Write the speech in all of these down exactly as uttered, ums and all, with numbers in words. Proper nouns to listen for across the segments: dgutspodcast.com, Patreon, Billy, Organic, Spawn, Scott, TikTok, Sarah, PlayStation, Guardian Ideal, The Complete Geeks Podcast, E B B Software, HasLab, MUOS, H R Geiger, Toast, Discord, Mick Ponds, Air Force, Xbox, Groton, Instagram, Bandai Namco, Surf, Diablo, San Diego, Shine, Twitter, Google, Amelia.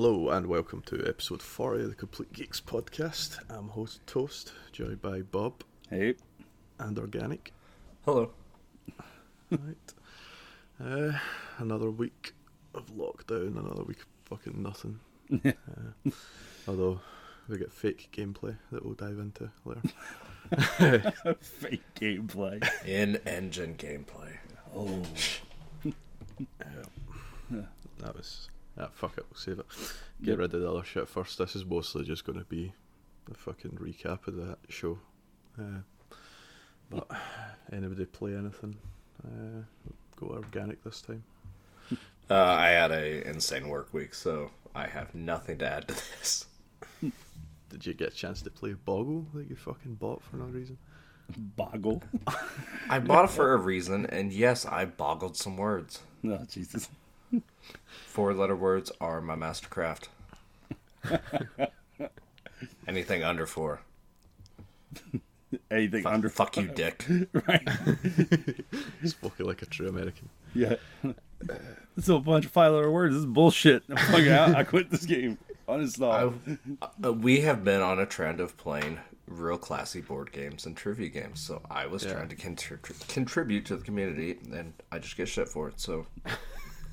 Hello and welcome to episode forty of the Complete Geeks Podcast. I'm host Toast, joined by Bob. Hey. And Organic. Hello. Right. Uh, another week of lockdown, another week of fucking nothing. uh, although we get fake gameplay that we'll dive into later. Fake gameplay. In-engine gameplay. Oh. Yeah. That was... Ah, fuck it, we'll save it. Get yep. rid of the other shit first. This is mostly just going to be the fucking recap of that show. Uh, but anybody play anything? Uh, go Organic this time. Uh, I had a insane work week, so I have nothing to add to this. Did you get a chance to play Boggle that you fucking bought for no reason? Boggle? I bought it for a reason, and yes, I boggled some words. Oh, Jesus. Four-letter words are my mastercraft. Anything under four. Anything F- under fuck four. Fuck you, dick. Right. Spoken like a true American. Yeah. It's a bunch of five-letter words. This is bullshit. I'm fucking out. I quit this game. Uninstall. Uh, we have been on a trend of playing real classy board games and trivia games, so I was yeah. trying to contri- contribute to the community, and I just get shit for it, so...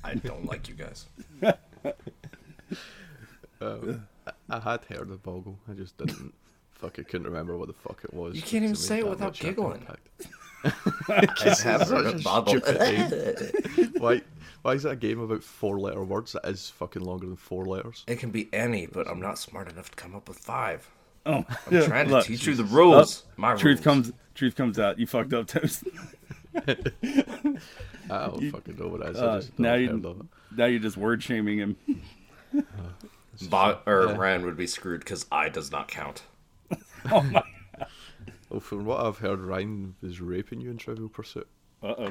I don't like you guys. um, I, I had heard of Boggle. I just didn't fucking couldn't remember what the fuck it was. You can't even say it without giggling. I have heard of Boggle. Why? Why is that a game about four-letter words that is fucking longer than four letters? It can be any, but I'm not smart enough to come up with five. Oh, I'm yeah, trying to look, teach you the rules. Up, My truth rules. comes. Truth comes out. You fucked up, Toast. I don't you, fucking know what I said. Uh, now, you, now you're just word shaming him. uh, Bob, or yeah. Ryan would be screwed because I does not count. Oh my God. Well, from what I've heard, Ryan is raping you in Trivial Pursuit. Uh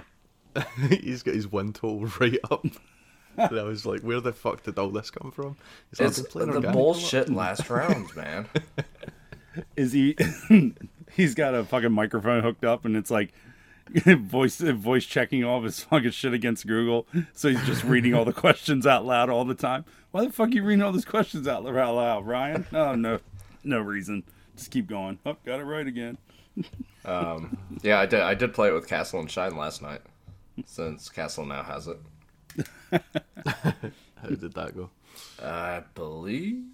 oh. He's got his wind toll right up. And I was like, where the fuck did all this come from? Is it's the Organic bullshit last round, man. Is he? He's got a fucking microphone hooked up, and it's like. Voice voice checking all of his fucking shit against Google, so he's just reading all the questions out loud all the time. Why the fuck are you reading all those questions out loud, Ryan? Oh, no, no reason. Just keep going. Oh, got it right again. Um, yeah, I did. I did play it with Castle and Shine last night, since Castle now has it. How did that go? I believe,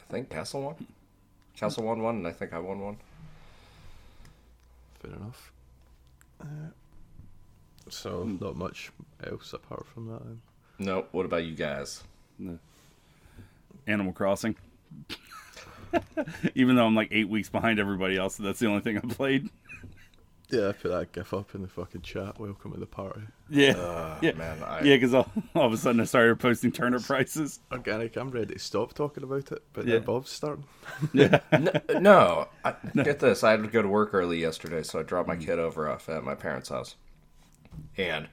I think Castle won. Castle won one, and I think I won one. Fair enough. Uh, so, mm. not much else apart from that. Then. No, what about you guys? No. Animal Crossing. Even though I'm like eight weeks behind everybody else, that's the only thing I played. Yeah, I put that gif up in the fucking chat. Welcome to the party. Yeah. Uh, yeah, man. I... Yeah, because all, all of a sudden I started posting turnip prices. Organic, I'm ready to stop talking about it, but yeah. then Bob's starting. Yeah. no, no, I, no. Get this. I had to go to work early yesterday, so I dropped my kid over off at my parents' house. And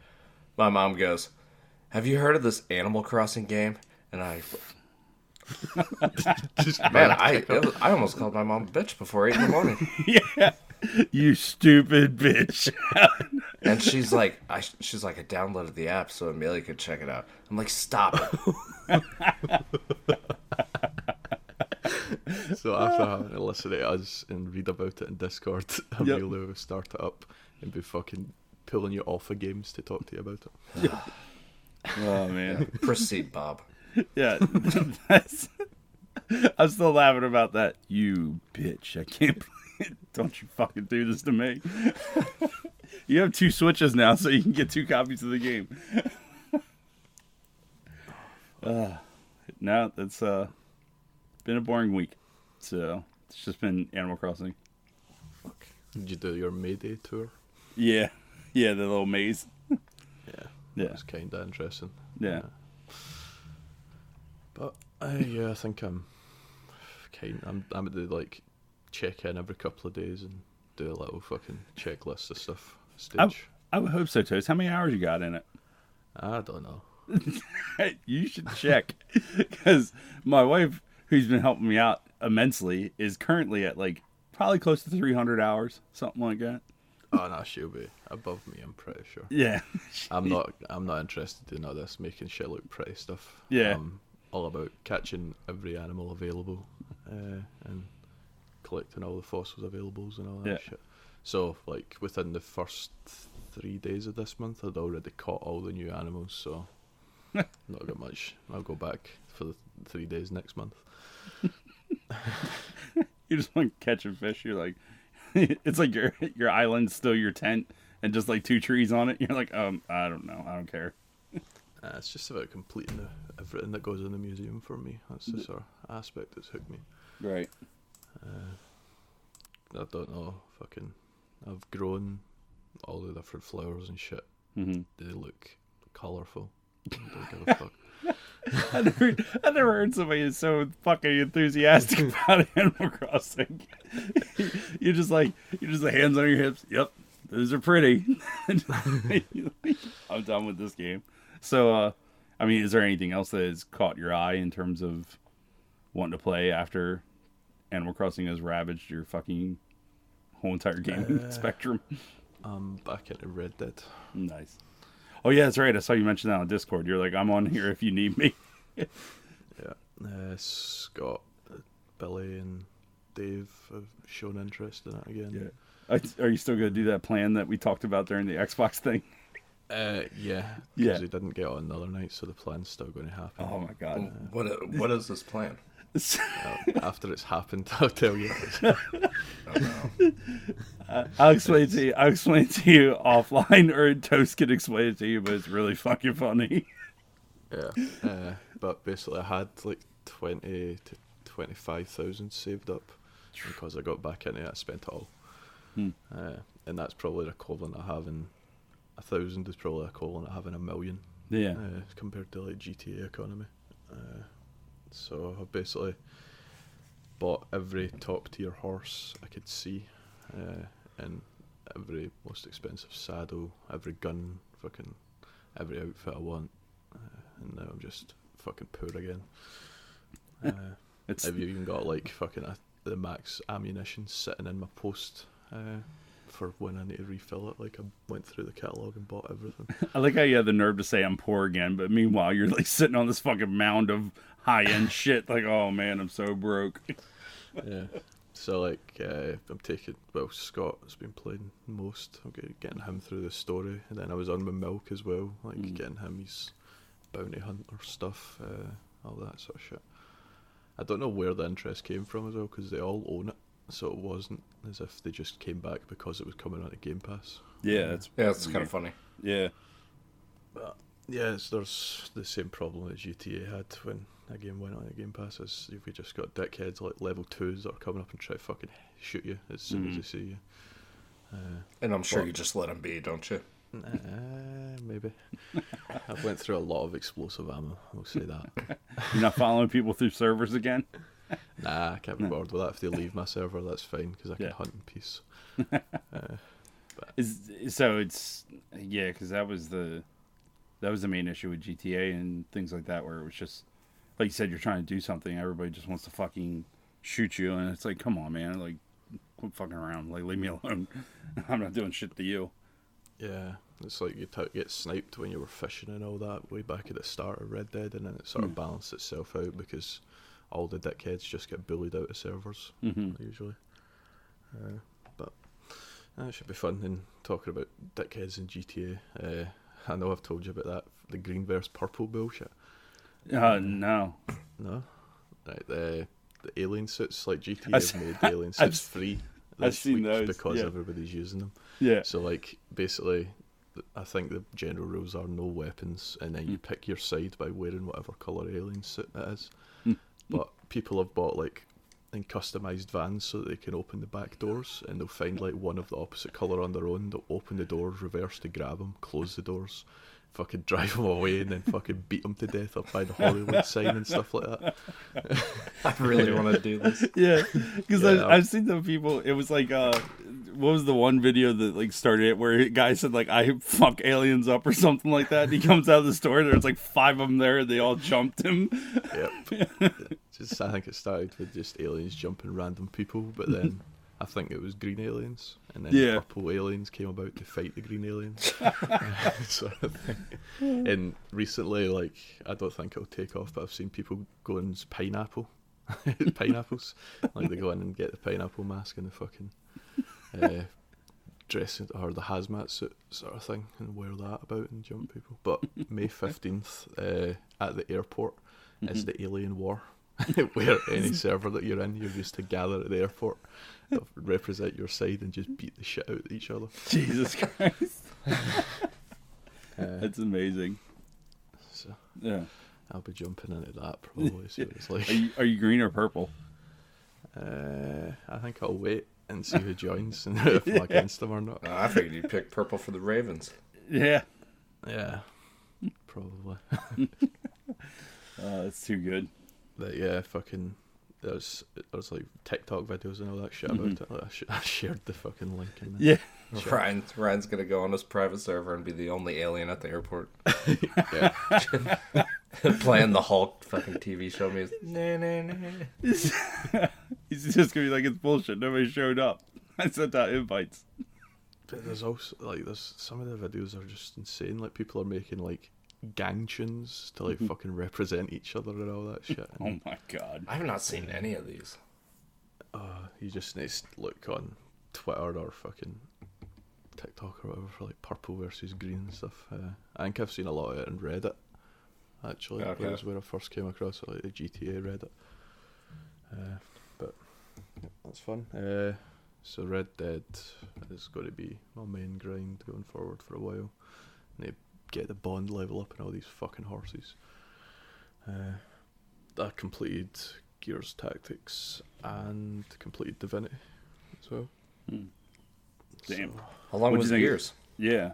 my mom goes, have you heard of this Animal Crossing game? And I... Just, man, I, it, I almost called my mom a bitch before eight in the morning. Yeah. You stupid bitch. And she's like, I, she's like, I downloaded the app so Amelia could check it out. I'm like, stop it. So after having to listen to us and read about it in Discord, Amelia yep. will start it up and be fucking pulling you off of games to talk to you about it. Yep. Oh, man. Yeah, proceed, Bob. Yeah, that's, I'm still laughing about that. You bitch, I can't believe it. Don't you fucking do this to me. You have two Switches now, so you can get two copies of the game. uh, no, it's uh, been a boring week. So, it's just been Animal Crossing. Fuck. Did you do your May Day tour? Yeah, yeah, the little maze. Yeah, yeah. It's kind of interesting. Yeah. yeah. But uh, yeah, I think I'm kind. I'm I'm at the like check in every couple of days and do a little fucking checklist of stuff. Stage. I, I would hope so, Toast. How many hours you got in it? I don't know. You should check because my wife, who's been helping me out immensely, is currently at like probably close to three hundred hours, something like that. Oh no, she'll be above me, I'm pretty sure. Yeah. I'm not I'm not interested in all this making shit look pretty stuff. Yeah. I'm all about catching every animal available uh, and collecting all the fossils availables and all that yeah. shit. So, like, within the first three days of this month, I'd already caught all the new animals, so not got much. I'll go back for the three days next month. You just want to catch a fish, you're like... It's like your your island's still your tent and just like two trees on it. You're like, um, I don't know. I don't care. Uh, it's just about completing the, everything that goes in the museum for me. That's the sort of aspect that's hooked me. Right. Uh, I don't know. Fucking, I've grown all the different flowers and shit. Mm-hmm. They look colourful. I don't give a fuck. I never, I never heard somebody so fucking enthusiastic about Animal Crossing. You're just like, you're just the hands on your hips. Yep, those are pretty. I'm done with this game. So, uh, I mean, is there anything else that has caught your eye in terms of wanting to play after Animal Crossing has ravaged your fucking whole entire gaming uh, spectrum? I'm back at Red Dead. Nice. Oh yeah, that's right. I saw you mention that on Discord. You're like, I'm on here if you need me. yeah, uh, Scott, Billy, and Dave have shown interest in it again. Yeah. Are you still going to do that plan that we talked about during the Xbox thing? Uh, yeah. Because we yeah. didn't get on the other night, so the plan's still going to happen. Oh my god! Uh, what what is this plan? uh, after it's happened, I'll tell you. Oh, no. uh, I'll explain it to you. I'll explain it to you offline, or Toast can explain it to you. But it's really fucking funny. Yeah, uh, but basically, I had like twenty to twenty-five thousand saved up because I got back into it. I spent it all, hmm. uh, and that's probably the equivalent of having a thousand. Is probably the equivalent of having a million. Yeah, uh, compared to like G T A economy. Uh, So I basically bought every top tier horse I could see, uh, and every most expensive saddle, every gun, fucking every outfit I want, uh, and now I'm just fucking poor again. Uh, it's... I've even got like fucking a, the max ammunition sitting in my post uh, for when I need to refill it. Like I went through the catalogue and bought everything. I like how you had the nerve to say I'm poor again, but meanwhile you're like sitting on this fucking mound of high-end shit, like, oh man, I'm so broke. Yeah, so like, uh, I'm taking, well, Scott's been playing most, I'm getting him through the story, and then I was on with Milk as well, like, mm. getting him his bounty hunter stuff, uh, all that sort of shit. I don't know where the interest came from as well, because they all own it, so it wasn't as if they just came back because it was coming out of Game Pass. Yeah, that's, yeah, that's kind of funny. Yeah. But, yeah, it's, there's the same problem that G T A had when a game went on the Game Pass. Is if we just got dickheads like level twos that are coming up and try to fucking shoot you as soon mm. as they see you. Uh, and I'm sure but, you just let them be, don't you? Nah, maybe. I've went through a lot of explosive ammo, I'll say that. You're not following people through servers again? Nah, I can't be bothered with that. If they leave my server, that's fine, because I can yeah. hunt in peace. Uh, but. Is, so it's... Yeah, because that was the... That was the main issue with G T A and things like that, where it was just, like you said, you're trying to do something, everybody just wants to fucking shoot you, and it's like, come on, man, like, quit fucking around, like, leave me alone, I'm not doing shit to you. Yeah, it's like you t- get sniped when you were fishing and all that way back at the start of Red Dead, and then it sort of mm. balanced itself out because all the dickheads just get bullied out of servers, mm-hmm. usually. Uh, but that uh, should be fun, and talking about dickheads in G T A, uh, I know I've told you about that, the green versus purple bullshit. Uh, no. No? Right, the the alien suits, like G T A have made the alien suits free this week because yeah. everybody's using them. Yeah. So, like, basically, I think the general rules are no weapons, and then you mm. pick your side by wearing whatever colour alien suit it is. Mm. But people have bought, like, in customised vans so that they can open the back doors, and they'll find like one of the opposite colour on their own. They'll open the doors, reverse to grab them, close the doors, fucking drive them away, and then fucking beat them to death up by the Hollywood sign and stuff like that. I really want to do this. Yeah, because yeah, I've, I've seen the people. It was like uh, what was the one video that like started it where a guy said like I fuck aliens up or something like that, and he comes out of the store and there's like five of them there and they all jumped him. Yep. Just I think it started with just aliens jumping random people, but then I think it was green aliens, and then yeah. purple aliens came about to fight the green aliens. sort of thing. And recently, like, I don't think it'll take off, but I've seen people go and pineapple, pineapples. Like, they go in and get the pineapple mask and the fucking uh, dress, or the hazmat suit sort of thing, and wear that about and jump people. But May fifteenth, uh, at the airport, mm-hmm. is the alien war. Where any server that you're in, you're used to gather at the airport, represent your side, and just beat the shit out of each other. Jesus Christ. uh, That's amazing. So yeah, I'll be jumping into that probably. So it's like, are you, are you green or purple? Uh, I think I'll wait and see who joins and if I'm yeah. against them or not. Oh, I figured you'd pick purple for the Ravens. Yeah, yeah, probably. Oh, that's too good. That yeah, fucking. There was, there was like TikTok videos and all that shit about mm-hmm. it. Like, I shared the fucking link. In there. Yeah, sure. Ryan, Ryan's gonna go on his private server and be the only alien at the airport. Yeah, playing the Hulk fucking T V show music. Nah, nah, nah. He's just gonna be like, it's bullshit. Nobody showed up. I sent out invites. But there's also like, there's some of the videos are just insane. Like, people are making like gangchins to like fucking represent each other and all that shit. And oh my god, I've not seen any of these. Uh, you just need to look on Twitter or fucking TikTok or whatever for like purple versus green and stuff. Uh, I think I've seen a lot of it in Reddit actually. Okay. That was where I first came across it, like the G T A Reddit. Uh, but that's fun. Uh, so Red Dead is going to be my main grind going forward for a while. And they get the bond level up and all these fucking horses. Uh, I completed Gears Tactics and completed Divinity as well. Hmm. Damn. So, how long was the Gears? Yeah.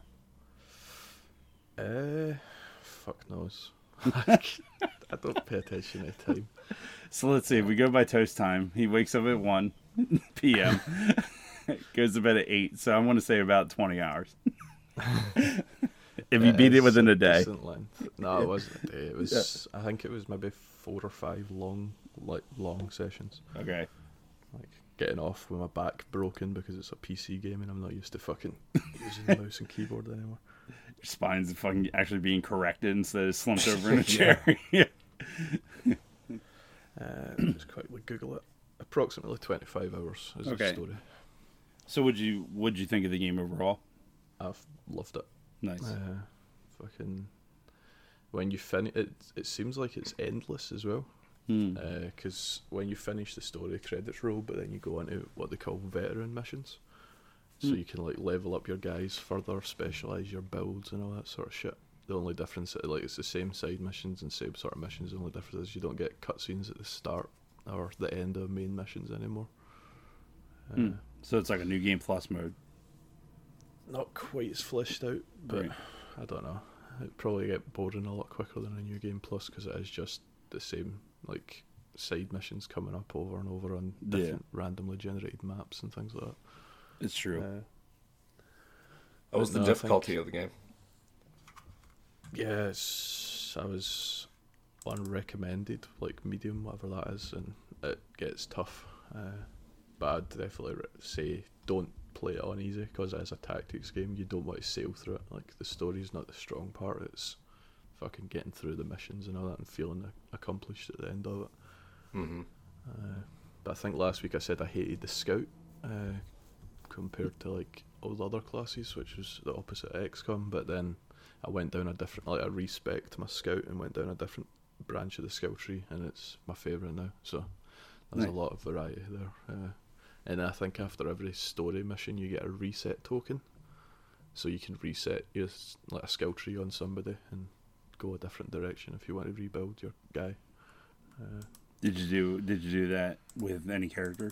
Uh, fuck knows. I don't pay attention at time. So let's see. If we go by Toast time, he wakes up at one p.m. goes to bed at eight. So I want to say about twenty hours. If you yeah, beat it within a day. No, it wasn't a day. It was. Yeah. I think it was maybe four or five long, like long sessions. Okay. Like getting off with my back broken because it's a P C game and I'm not used to fucking using the mouse and keyboard anymore. Your spine's fucking actually being corrected instead of slumped over in a chair. Yeah. uh, just quickly Google it. Approximately twenty-five hours is okay. the story. So, would you would you think of the game overall? I've loved it. Nice. Uh, fucking. When you finish it, it seems like it's endless as well. Because hmm. uh, when you finish the story, credits roll, but then you go into what they call veteran missions. Hmm. So you can like level up your guys further, specialize your builds, and all that sort of shit. The only difference, like, it's the same side missions and same sort of missions. The only difference is you don't get cutscenes at the start or the end of main missions anymore. Uh, hmm. So it's like a new game plus mode. Not quite as fleshed out, but right. I don't know. It'd probably get boring a lot quicker than a new game plus because it is just the same like side missions coming up over and over on different yeah. randomly generated maps and things like that. It's true. Uh, that was the no, difficulty think, of the game. Yes, I was unrecommended, like medium, whatever that is, and it gets tough. Uh, but I'd definitely say don't play it on easy, because as a tactics game you don't want to sail through it. Like, the story's not the strong part, it's fucking getting through the missions and all that and feeling accomplished at the end of it. Mm-hmm. Uh, but I think last week I said I hated the scout uh, compared to like all the other classes, which was the opposite of X COM, but then I went down a different, like I respec'd my scout and went down a different branch of the skill tree, and it's my favourite now, so there's nice. a lot of variety there. Uh, And I think after every story mission, you get a reset token, so you can reset your like a skill tree on somebody and go a different direction if you want to rebuild your guy. Uh, did you do Did you do that with any character?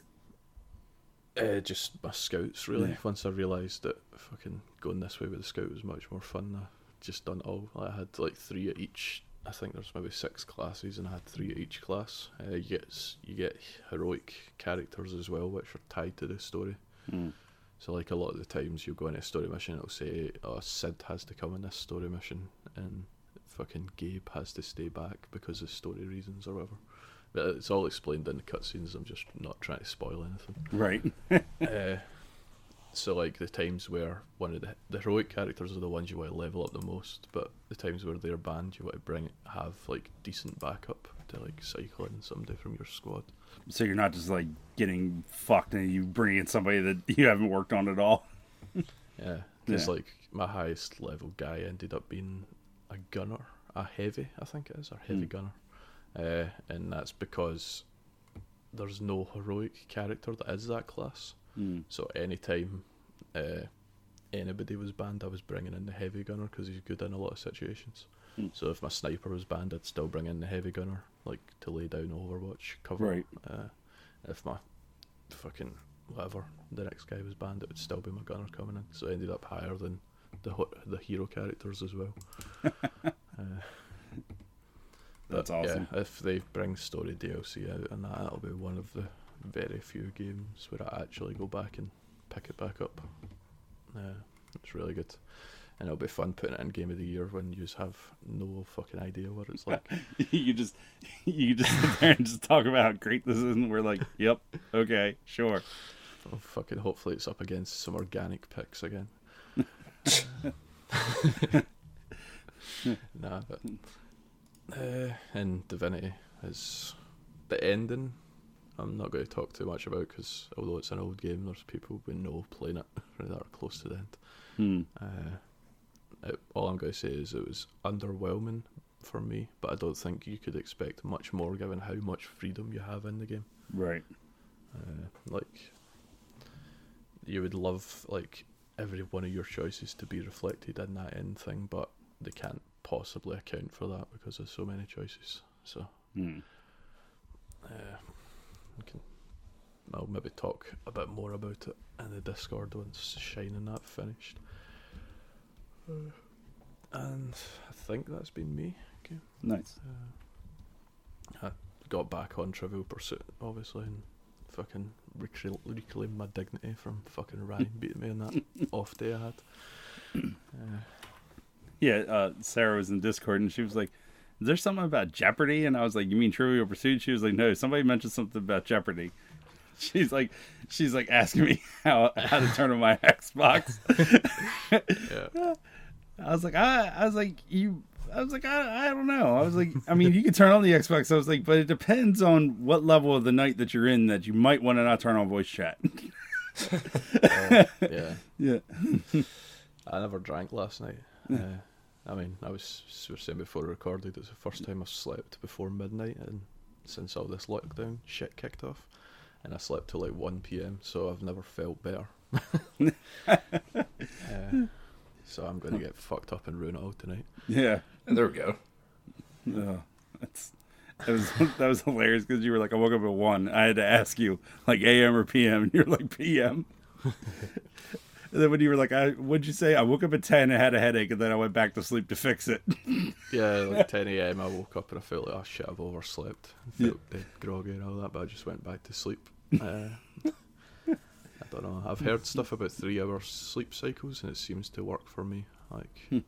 Uh, just my scouts, really. Yeah. Once I realised that fucking going this way with the scout was much more fun, I just done all. I had like three at each. I think there's maybe six classes, and I had three at each class. Uh, you get you get heroic characters as well, which are tied to the story. Mm. So, like, a lot of the times you go in a story mission, it'll say, "Oh, Sid has to come in this story mission, and fucking Gabe has to stay back because of story reasons or whatever." It's all explained in the cutscenes. I'm just not trying to spoil anything. Right. uh, so, like, the times where one of the, the heroic characters are the ones you want to level up the most, but the times where they're banned, you want to bring have, like, decent backup to, like, cycle in somebody from your squad. So you're not just, like, getting fucked and you bring in somebody that you haven't worked on at all. Yeah. Because, yeah. like, my highest level guy ended up being a gunner, a heavy, I think it is, or heavy mm. gunner. Uh, and that's because there's no heroic character that is that class. Mm. So anytime uh, anybody was banned, I was bringing in the heavy gunner because he's good in a lot of situations. Mm. So if my sniper was banned, I'd still bring in the heavy gunner, like to lay down Overwatch cover. Right. Uh, if my fucking whatever the next guy was banned, it would still be my gunner coming in. So I ended up higher than the the hero characters as well. uh, That's awesome. Yeah, if they bring story D L C out and that, that'll be one of the very few games where I actually go back and pick it back up. Yeah, it's really good. And it'll be fun putting it in Game of the Year when you just have no fucking idea what it's like. you just you just sit there and just talk about how great this is, and we're like, yep, okay, sure. Oh, fucking hopefully it's up against some organic picks again. nah, but... Uh, and Divinity is the ending. I'm not going to talk too much about because although it's an old game, there's people we know playing it that are close to the end. Hmm. Uh, it, all I'm going to say is it was underwhelming for me, but I don't think you could expect much more given how much freedom you have in the game. Right. Uh, like you would love like every one of your choices to be reflected in that end thing, but they can't possibly account for that because there's so many choices. So mm. uh, we can, I'll maybe talk a bit more about it in the Discord once Shine and that finished. Uh, and I think that's been me. Okay. Nice. Uh, I got back on Trivial Pursuit, obviously, and fucking reclaim, reclaim my dignity from fucking Ryan beating me in that off day I had. Uh, Yeah, uh, Sarah was in Discord and she was like, is there something about Jeopardy? And I was like, you mean Trivial Pursuit? She was like, no, somebody mentioned something about Jeopardy. She's like, she's like asking me how, how to turn on my Xbox. yeah. I was like, I, I was like, you, I was like, I, I don't know. I was like, I mean, you can turn on the Xbox. I was like, but it depends on what level of the night that you're in that you might want to not turn on voice chat. uh, yeah. Yeah. I never drank last night. Uh, I mean, I was saying before I recorded, it's the first time I've slept before midnight, and since all this lockdown shit kicked off, and I slept till like one p.m, so I've never felt better. uh, so I'm going to get fucked up and ruin it all tonight. Yeah. And there we go. Oh, that's, that, was, that was hilarious, because you were like, I woke up at one, I had to ask you, like A M or P M, and you're like, P M? And then when you were like, I, what'd you say? I woke up at ten and had a headache, and then I went back to sleep to fix it. yeah, like ten a.m. I woke up and I felt like, oh shit, I've overslept. I felt yeah. dead groggy and all that, but I just went back to sleep. Uh, I don't know. I've heard stuff about three-hour sleep cycles, and it seems to work for me. Like, hmm.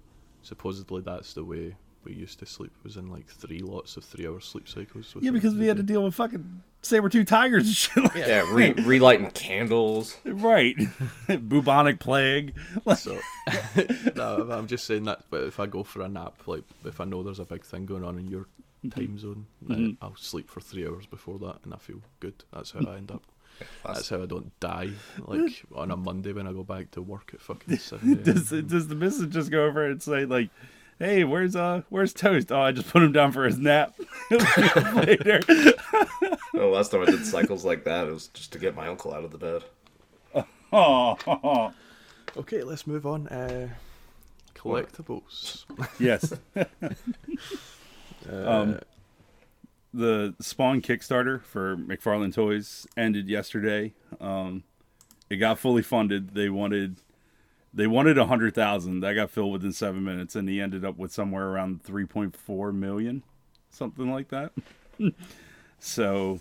supposedly that's the way we used to sleep, was in like three lots of three-hour sleep cycles. Yeah, because we had to deal with fucking... saber-tooth tigers and shit like yeah, that. Re- relighting candles. Right. Bubonic plague. So, no, I'm just saying that, but if I go for a nap, like, if I know there's a big thing going on in your time zone, mm-hmm. I'll sleep for three hours before that, and I feel good. That's how I end up. That's how I don't die, like, on a Monday when I go back to work at fucking seven a.m. Does, does the missus just go over and say, like, hey, where's uh, where's Toast? Oh, I just put him down for his nap. Later. Oh, last time I did cycles like that, it was just to get my uncle out of the bed. Oh. Okay, let's move on. Uh, collectibles. Yes. uh, um, the Spawn Kickstarter for McFarlane Toys ended yesterday. Um, it got fully funded. They wanted. They wanted one hundred thousand dollars. That got filled within seven minutes, and he ended up with somewhere around three point four million dollars, something like that. So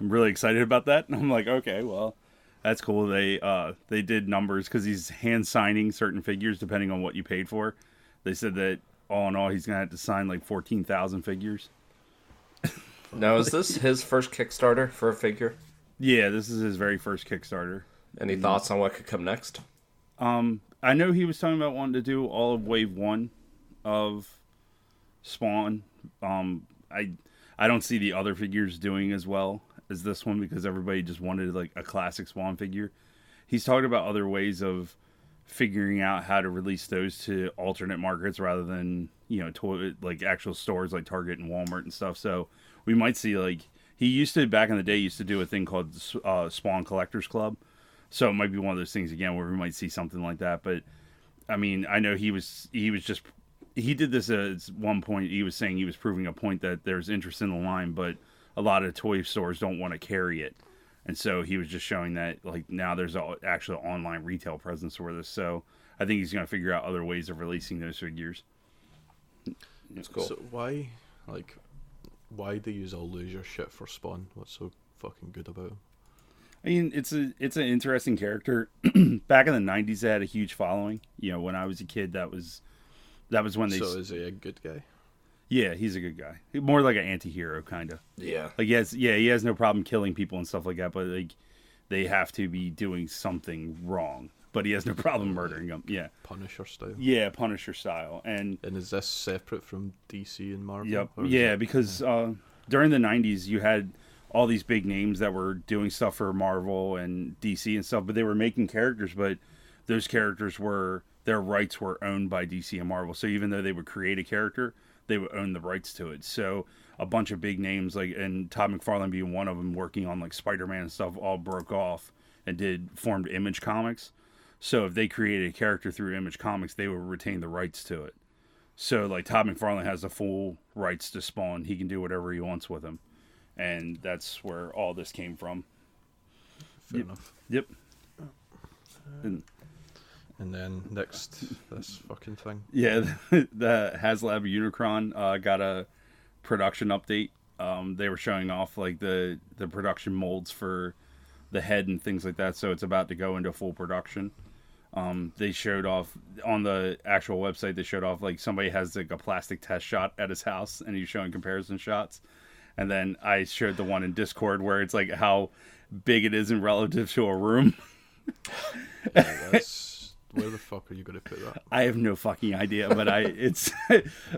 I'm really excited about that. And I'm like, okay, well, that's cool. They uh, they did numbers because he's hand-signing certain figures depending on what you paid for. They said that all in all, he's going to have to sign like fourteen thousand figures. Now, is this his first Kickstarter for a figure? Yeah, this is his very first Kickstarter. Any mm-hmm. thoughts on what could come next? Um, I know he was talking about wanting to do all of Wave One of Spawn. Um, I I don't see the other figures doing as well as this one because everybody just wanted like a classic Spawn figure. He's talking about other ways of figuring out how to release those to alternate markets rather than, you know, to, like actual stores like Target and Walmart and stuff. So we might see, like, he used to, back in the day, used to do a thing called uh, Spawn Collectors Club. So it might be one of those things again where we might see something like that. But I mean, I know he was he was just he did this at one point. He was saying he was proving a point that there's interest in the line, but a lot of toy stores don't want to carry it. And so he was just showing that, like, now there's an actual online retail presence for this. So I think he's going to figure out other ways of releasing those figures. That's cool. So why, like, why do you use all loser shit for Spawn? What's so fucking good about him? I mean, it's a it's an interesting character. Back in the nineties, they had a huge following. You know, when I was a kid, that was that was when they. So is he a good guy? Yeah, he's a good guy. More like an anti-hero, kind of. Yeah. Like, yes, yeah, he has no problem killing people and stuff like that, but, like, they have to be doing something wrong. But he has no problem murdering them. Yeah. Punisher style. Yeah, Punisher style. And and is this separate from D C and Marvel? Yep. Yeah, it... because uh, during the nineties, you had all these big names that were doing stuff for Marvel and D C and stuff, but they were making characters, but those characters were, their rights were owned by D C and Marvel. So even though they would create a character, they would own the rights to it. So a bunch of big names, like, and Todd McFarlane being one of them, working on like Spider-Man and stuff, all broke off and did formed Image Comics. So if they created a character through Image Comics, they would retain the rights to it. So like Todd McFarlane has the full rights to Spawn. He can do whatever he wants with him. And that's where all this came from. Fair yep. enough. Yep. And, and then next, this fucking thing. Yeah, the HasLab Unicron uh, got a production update. Um, they were showing off like the, the production molds for the head and things like that. So it's about to go into full production. Um, they showed off on the actual website. They showed off like somebody has like a plastic test shot at his house, and he's showing comparison shots. And then I shared the one in Discord where it's like how big it is in relative to a room. Yeah, that's, where the fuck are you going to put that? I have no fucking idea, but I it's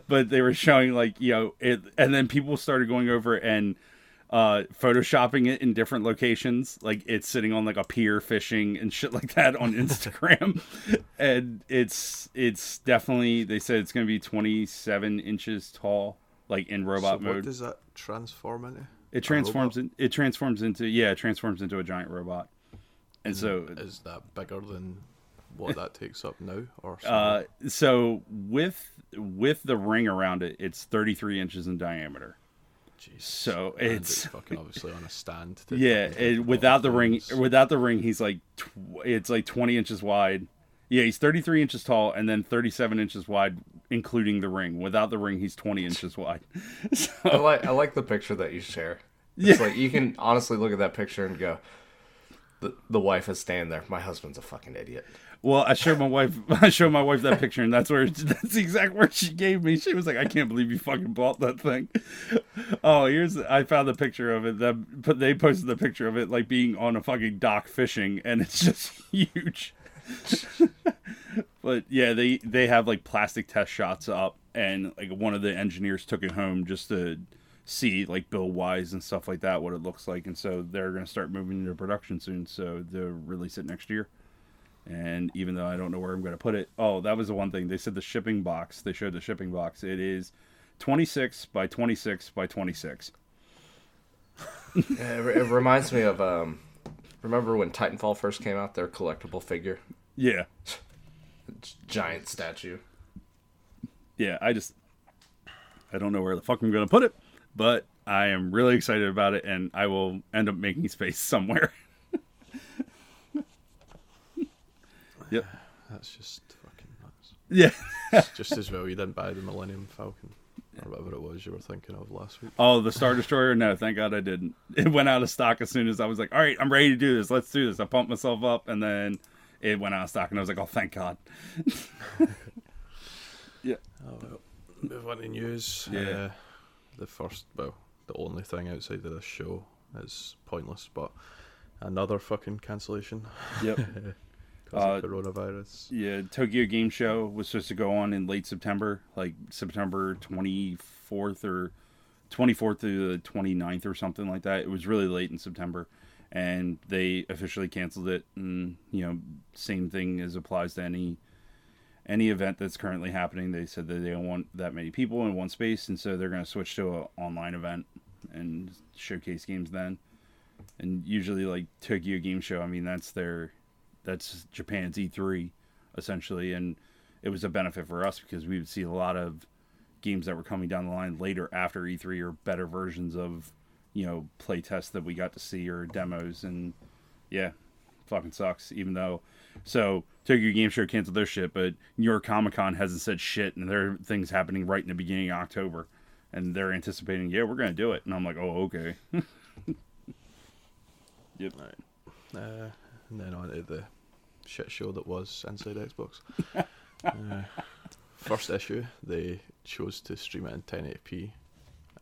but they were showing like, you know, it, and then people started going over and uh, photoshopping it in different locations, like it's sitting on like a pier fishing and shit like that on Instagram. And it's it's definitely, they said it's going to be twenty-seven inches tall. Like in robot so mode. What does that transform into? It transforms in, it transforms into yeah, it transforms into a giant robot. And, and so is that bigger than what that takes up now or uh, so with with the ring around it, it's thirty-three inches in diameter. Jeez. So and it's, it's fucking obviously on a stand. Yeah, it, without the things. ring without the ring he's like tw- it's like twenty inches wide. Yeah, he's thirty-three inches tall and then thirty-seven inches wide, including the ring. Without the ring, he's twenty inches wide. So... I like I like the picture that you share. It's yeah. Like you can honestly look at that picture and go, the the wife is standing there. My husband's a fucking idiot. Well, I showed my wife. I showed my wife that picture, and that's where that's the exact word she gave me. She was like, "I can't believe you fucking bought that thing." Oh, here's I found the picture of it. That but they posted the picture of it like being on a fucking dock fishing, and it's just huge. But yeah, they they have like plastic test shots up, and like one of the engineers took it home just to see like build wise and stuff like that, what it looks like. And so they're going to start moving into production soon, so they'll release it next year. And even though I don't know where I'm going to put it, oh, that was the one thing they said, the shipping box. They showed the shipping box. It is twenty-six by twenty-six by twenty-six. it, it reminds me of um remember when Titanfall first came out, their collectible figure? Yeah. Giant statue. Yeah, I just... I don't know where the fuck I'm going to put it, but I am really excited about it, and I will end up making space somewhere. Yep. That's just fucking nuts. Yeah. It's just as well you didn't buy the Millennium Falcon. Or whatever it was you were thinking of last week. Oh, the Star Destroyer? No, thank God I didn't. It went out of stock as soon as I was like, all right, I'm ready to do this. Let's do this. I pumped myself up, and then it went out of stock, and I was like, oh, thank God. Yeah. Oh, well, move on to news. Yeah. Uh, the first, well, the only thing outside of this show. It's pointless, but another fucking cancellation. Yep. Because uh, of coronavirus. Yeah, Tokyo Game Show was supposed to go on in late September, like September twenty-fourth or twenty-fourth through the twenty-ninth or something like that. It was really late in September, and they officially canceled it. And, you know, same thing as applies to any any event that's currently happening. They said that they don't want that many people in one space, and so they're going to switch to an online event and showcase games then. And usually, like, Tokyo Game Show, I mean, that's their... that's Japan's E three, essentially, and it was a benefit for us because we would see a lot of games that were coming down the line later after E three or better versions of, you know, play tests that we got to see or demos, and yeah, fucking sucks, even though... So, Tokyo Game Show canceled their shit, but New York Comic-Con hasn't said shit, and there are things happening right in the beginning of October, and they're anticipating, yeah, we're going to do it, and I'm like, oh, okay. Yep. All right. Uh... And then on to the shit show that was Inside Xbox. uh, first issue, they chose to stream it in ten eighty p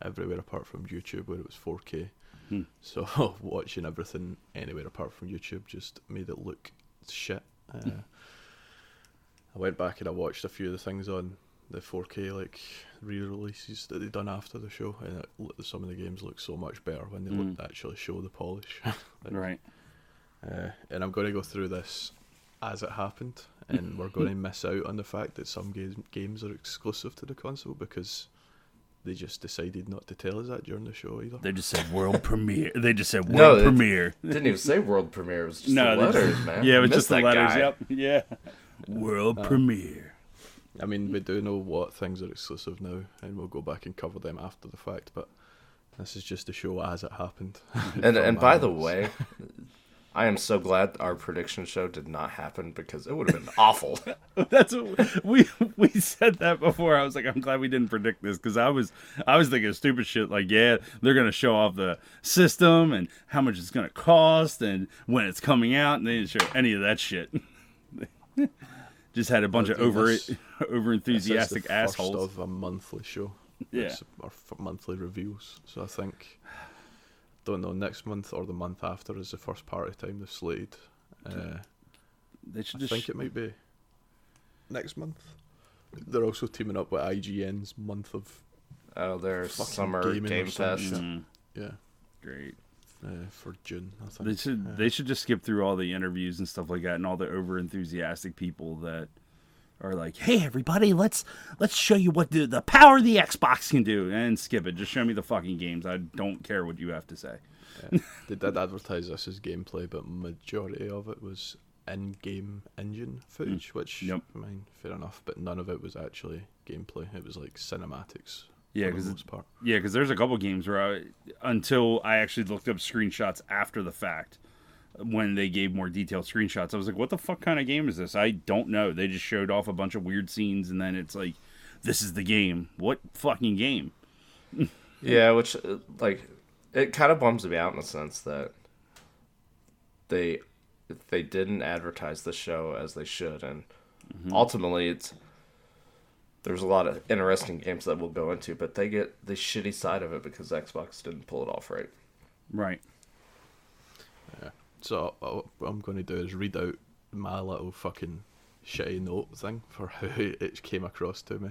everywhere apart from YouTube, where it was four K. Hmm. So watching everything anywhere apart from YouTube just made it look shit. Uh, I went back and I watched a few of the things on the four K, like, re-releases that they'd done after the show, and it, some of the games looked so much better when they mm. looked actually show the polish. Like, right. Uh, and I'm going to go through this as it happened, and we're going to miss out on the fact that some ga- games are exclusive to the console because they just decided not to tell us that during the show either. They just said world premiere. They just said world no, premiere. They d- didn't even say world premiere. It was just no, the letters, just, man. Yeah, it was just the letters. Guy. Yep. Yeah. World uh, premiere. I mean, we do know what things are exclusive now, and we'll go back and cover them after the fact. But this is just the show as it happened. and and by the way. I am so glad our prediction show did not happen because it would have been awful. That's what we we said that before. I was like, I'm glad we didn't predict this because I was I was thinking stupid shit like, yeah, they're gonna show off the system and how much it's gonna cost and when it's coming out, and they didn't show any of that shit. Just had a bunch of over over enthusiastic the assholes. First of a monthly show, yeah, or monthly reviews. So I think. Don't know, next month or the month after is the first party time they've slated. Uh, they should I just think sh- it might be next month. They're also teaming up with I G N's month of oh, their summer game fest. Mm. Yeah, great uh, for June. I think. They should yeah. they should just skip through all the interviews and stuff like that, and all the over enthusiastic people that are like, "Hey, everybody, let's let's show you what the, the power of the Xbox can do," and skip it. Just show me the fucking games. I don't care what you have to say. Yeah. They did advertise this as gameplay, but majority of it was in-game engine footage, mm. which, yep. I mean, fair enough, but none of it was actually gameplay. It was like cinematics yeah, for the most part. Yeah, because there's a couple games where I, until I actually looked up screenshots after the fact, when they gave more detailed screenshots, I was like, what the fuck kind of game is this? I don't know. They just showed off a bunch of weird scenes, and then it's like, this is the game. What fucking game? Yeah, which, like, it kind of bums me out in a sense that they they didn't advertise the show as they should, and mm-hmm. ultimately it's there's a lot of interesting games that we'll go into, but they get the shitty side of it because Xbox didn't pull it off right. Right. Yeah. So what I'm going to do is read out my little fucking shitty note thing for how it came across to me,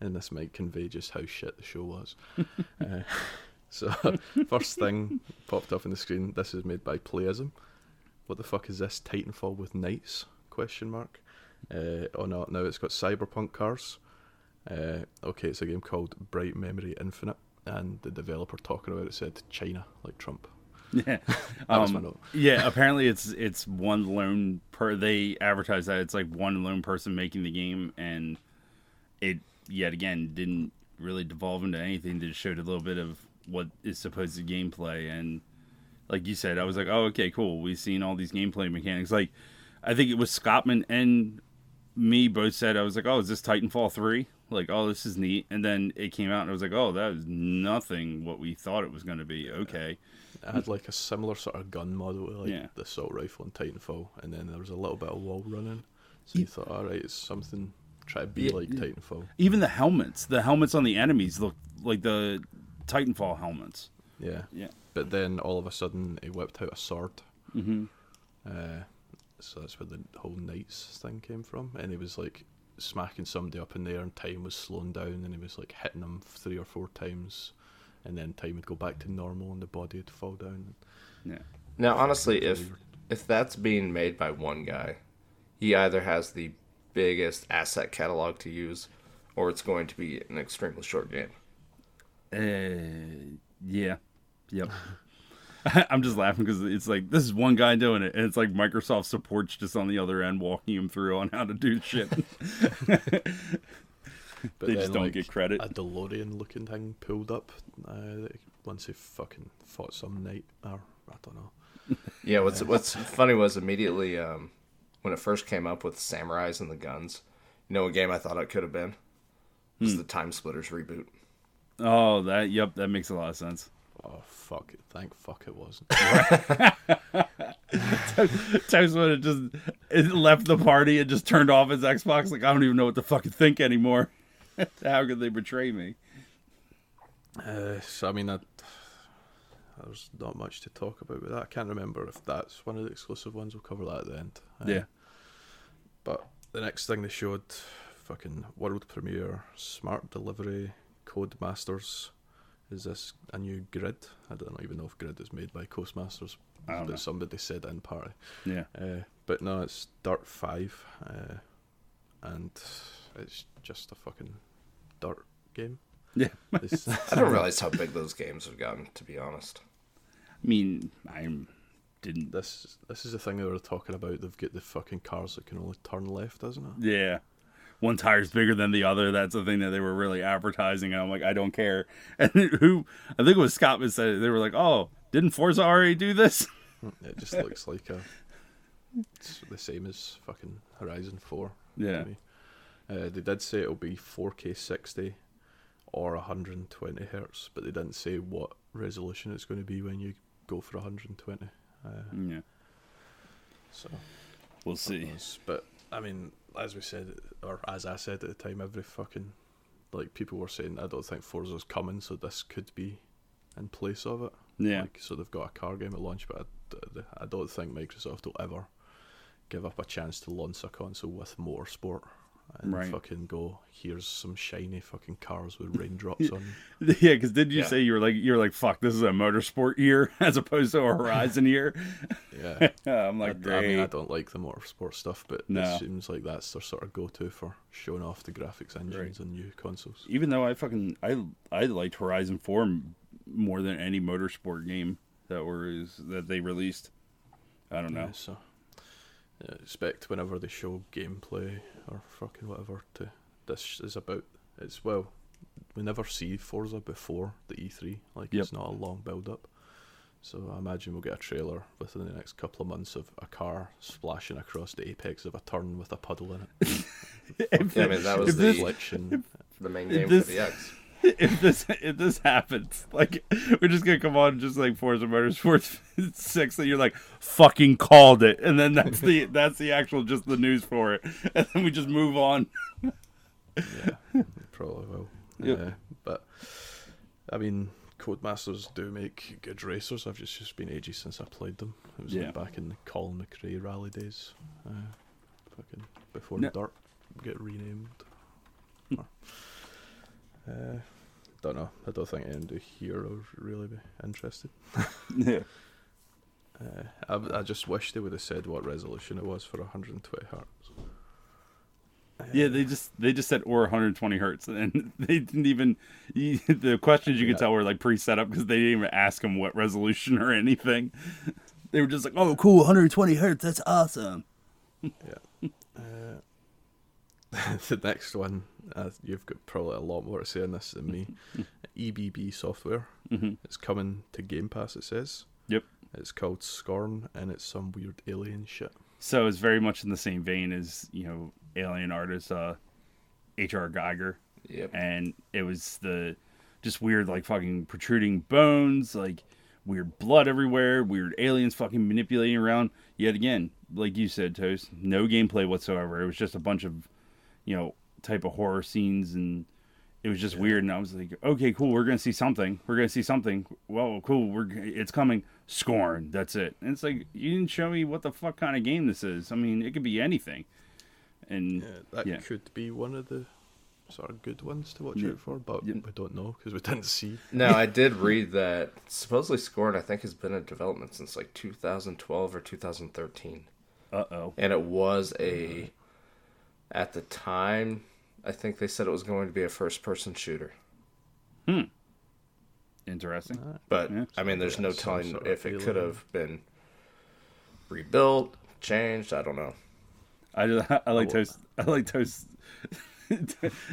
and this might convey just how shit the show was. uh, so first thing popped up on the screen, this is made by Playism. What the fuck is this? Titanfall with knights? Question mark. Uh, oh no, now it's got cyberpunk cars. Uh, okay, it's a game called Bright Memory Infinite, and the developer talking about it said China, like Trump. Yeah, um, yeah. Apparently, it's it's one lone per. They advertise that it's like one lone person making the game, and it yet again didn't really devolve into anything. They just showed a little bit of what is supposed to gameplay, and like you said, I was like, oh, okay, cool. We've seen all these gameplay mechanics. Like, I think it was Scotsman and me both said, I was like, oh, is this Titanfall three? Like, oh, this is neat. And then it came out, and I was like, oh, that was nothing what we thought it was going to be. Okay. I had like a similar sort of gun model to like yeah. the assault rifle in Titanfall, and then there was a little bit of wall running. So you thought, all right, it's something. Try to be yeah, like Titanfall. Even the helmets, the helmets on the enemies looked like the Titanfall helmets. Yeah. Yeah. But then all of a sudden he whipped out a sword. Mm-hmm. Uh, so that's where the whole knights thing came from. And he was like smacking somebody up in there, and time was slowing down, and he was like hitting them three or four times, and then time would go back to normal, and the body would fall down. Yeah. Now, honestly, if if that's being made by one guy, he either has the biggest asset catalog to use, or it's going to be an extremely short game. Uh, yeah. Yep. I'm just laughing because it's like, this is one guy doing it, and it's like Microsoft support's just on the other end walking him through on how to do shit. But they just don't like, get credit. A DeLorean-looking thing pulled up uh, once he fucking fought some knight, or I don't know. Yeah, what's what's funny was immediately um, when it first came up with samurais and the guns, you know what game I thought it could have been? It was hmm. the Time Splitters reboot. Oh, that yep, that makes a lot of sense. Oh, fuck it. Thank fuck it wasn't. Times when it just it left the party and just turned off his Xbox. Like, I don't even know what to fucking think anymore. How could they betray me? Uh, so, I mean, I, there's not much to talk about with that. I can't remember if that's one of the exclusive ones. We'll cover that at the end. Uh, yeah. But the next thing they showed, fucking world premiere, smart delivery, Codemasters. Is this a new Grid? I don't even know if Grid is made by Coastmasters, but know. Somebody said in party. Yeah. Uh, but no, it's Dirt five, uh, and it's just a fucking dirt game. Yeah. I don't realize how big those games have gotten, to be honest. I mean, I didn't. This this is the thing they were talking about. They've got the fucking cars that can only turn left, isn't it? Yeah. One tire's bigger than the other. That's the thing that they were really advertising. And I'm like, I don't care. And who, I think it was Scott was said, they were like, oh, didn't Forza already do this? It just looks like a, it's the same as fucking Horizon four. Yeah. Uh, they did say it'll be four K sixty or one hundred twenty hertz, but they didn't say what resolution it's going to be when you go for one hundred twenty. Uh, yeah. So. We'll see. But, I mean, as we said, or as I said at the time, every fucking, like, people were saying, I don't think Forza's coming, so this could be in place of it. Yeah. Like, so they've got a car game at launch, but I, I don't think Microsoft will ever give up a chance to launch a console with Motorsport and right. fucking go, here's some shiny fucking cars with raindrops on them. Yeah, because did you yeah. say you were like, you were like, fuck, this is a Motorsport year as opposed to a Horizon year? Yeah. I'm like, I, great. I mean, I don't like the Motorsport stuff, but no. It seems like that's their sort of go-to for showing off the graphics engines on right. new consoles. Even though I fucking, I I liked Horizon four more than any Motorsport game that was that they released. I don't know. Yeah, so. I expect whenever they show gameplay or fucking whatever to this is about, it's well, we never see Forza before the E three, like yep. It's not a long build up, so I imagine we'll get a trailer within the next couple of months of a car splashing across the apex of a turn with a puddle in it. if, yeah, I mean that was the, this, and, if, the main game this, for the X. If this if this happens, like, we're just gonna come on just like Forza Motorsport six, and you're like, fucking called it, and then that's the that's the actual just the news for it, and then we just move on. Yeah, probably will. Yep. Yeah, but I mean, Codemasters do make good racers. I've just just been ages since I played them. It was yeah. like back in the Colin McRae rally days, uh, fucking before no. Dirt get renamed. Or, Uh, don't know. I don't think anybody here will really be interested. Yeah. Uh, I I just wish they would have said what resolution it was for one hundred twenty hertz. Uh, yeah, they just they just said or one hundred twenty hertz, and they didn't even you, the questions you could yeah. tell were like pre-set up because they didn't even ask them what resolution or anything. They were just like, oh, cool, one hundred twenty hertz. That's awesome. Yeah. Uh, the next one, uh, you've got probably a lot more to say on this than me. E B B Software. Mm-hmm. It's coming to Game Pass, it says. Yep. It's called Scorn, and it's some weird alien shit. So it's very much in the same vein as, you know, alien artist uh, H R Geiger. Yep. And it was the just weird, like, fucking protruding bones, like, weird blood everywhere, weird aliens fucking manipulating around. Yet again, like you said, Toast, no gameplay whatsoever. It was just a bunch of, you know, type of horror scenes and it was just yeah. weird. And I was like, okay, cool. We're going to see something. We're going to see something. Well, cool. We're it's coming. Scorn. That's it. And it's like, you didn't show me what the fuck kind of game this is. I mean, it could be anything. And yeah, that yeah. could be one of the sort of good ones to watch yeah. out for, but yeah. we don't know because we didn't see. No, I did read that supposedly Scorn, I think, has been in development since like two thousand twelve or two thousand thirteen. Uh-oh. And it was a, at the time, I think they said it was going to be a first-person shooter. Hmm. Interesting. But, yeah. I mean, there's yeah, no telling if it could have been rebuilt, changed, I don't know. I, I like oh, Toast. I like Toast.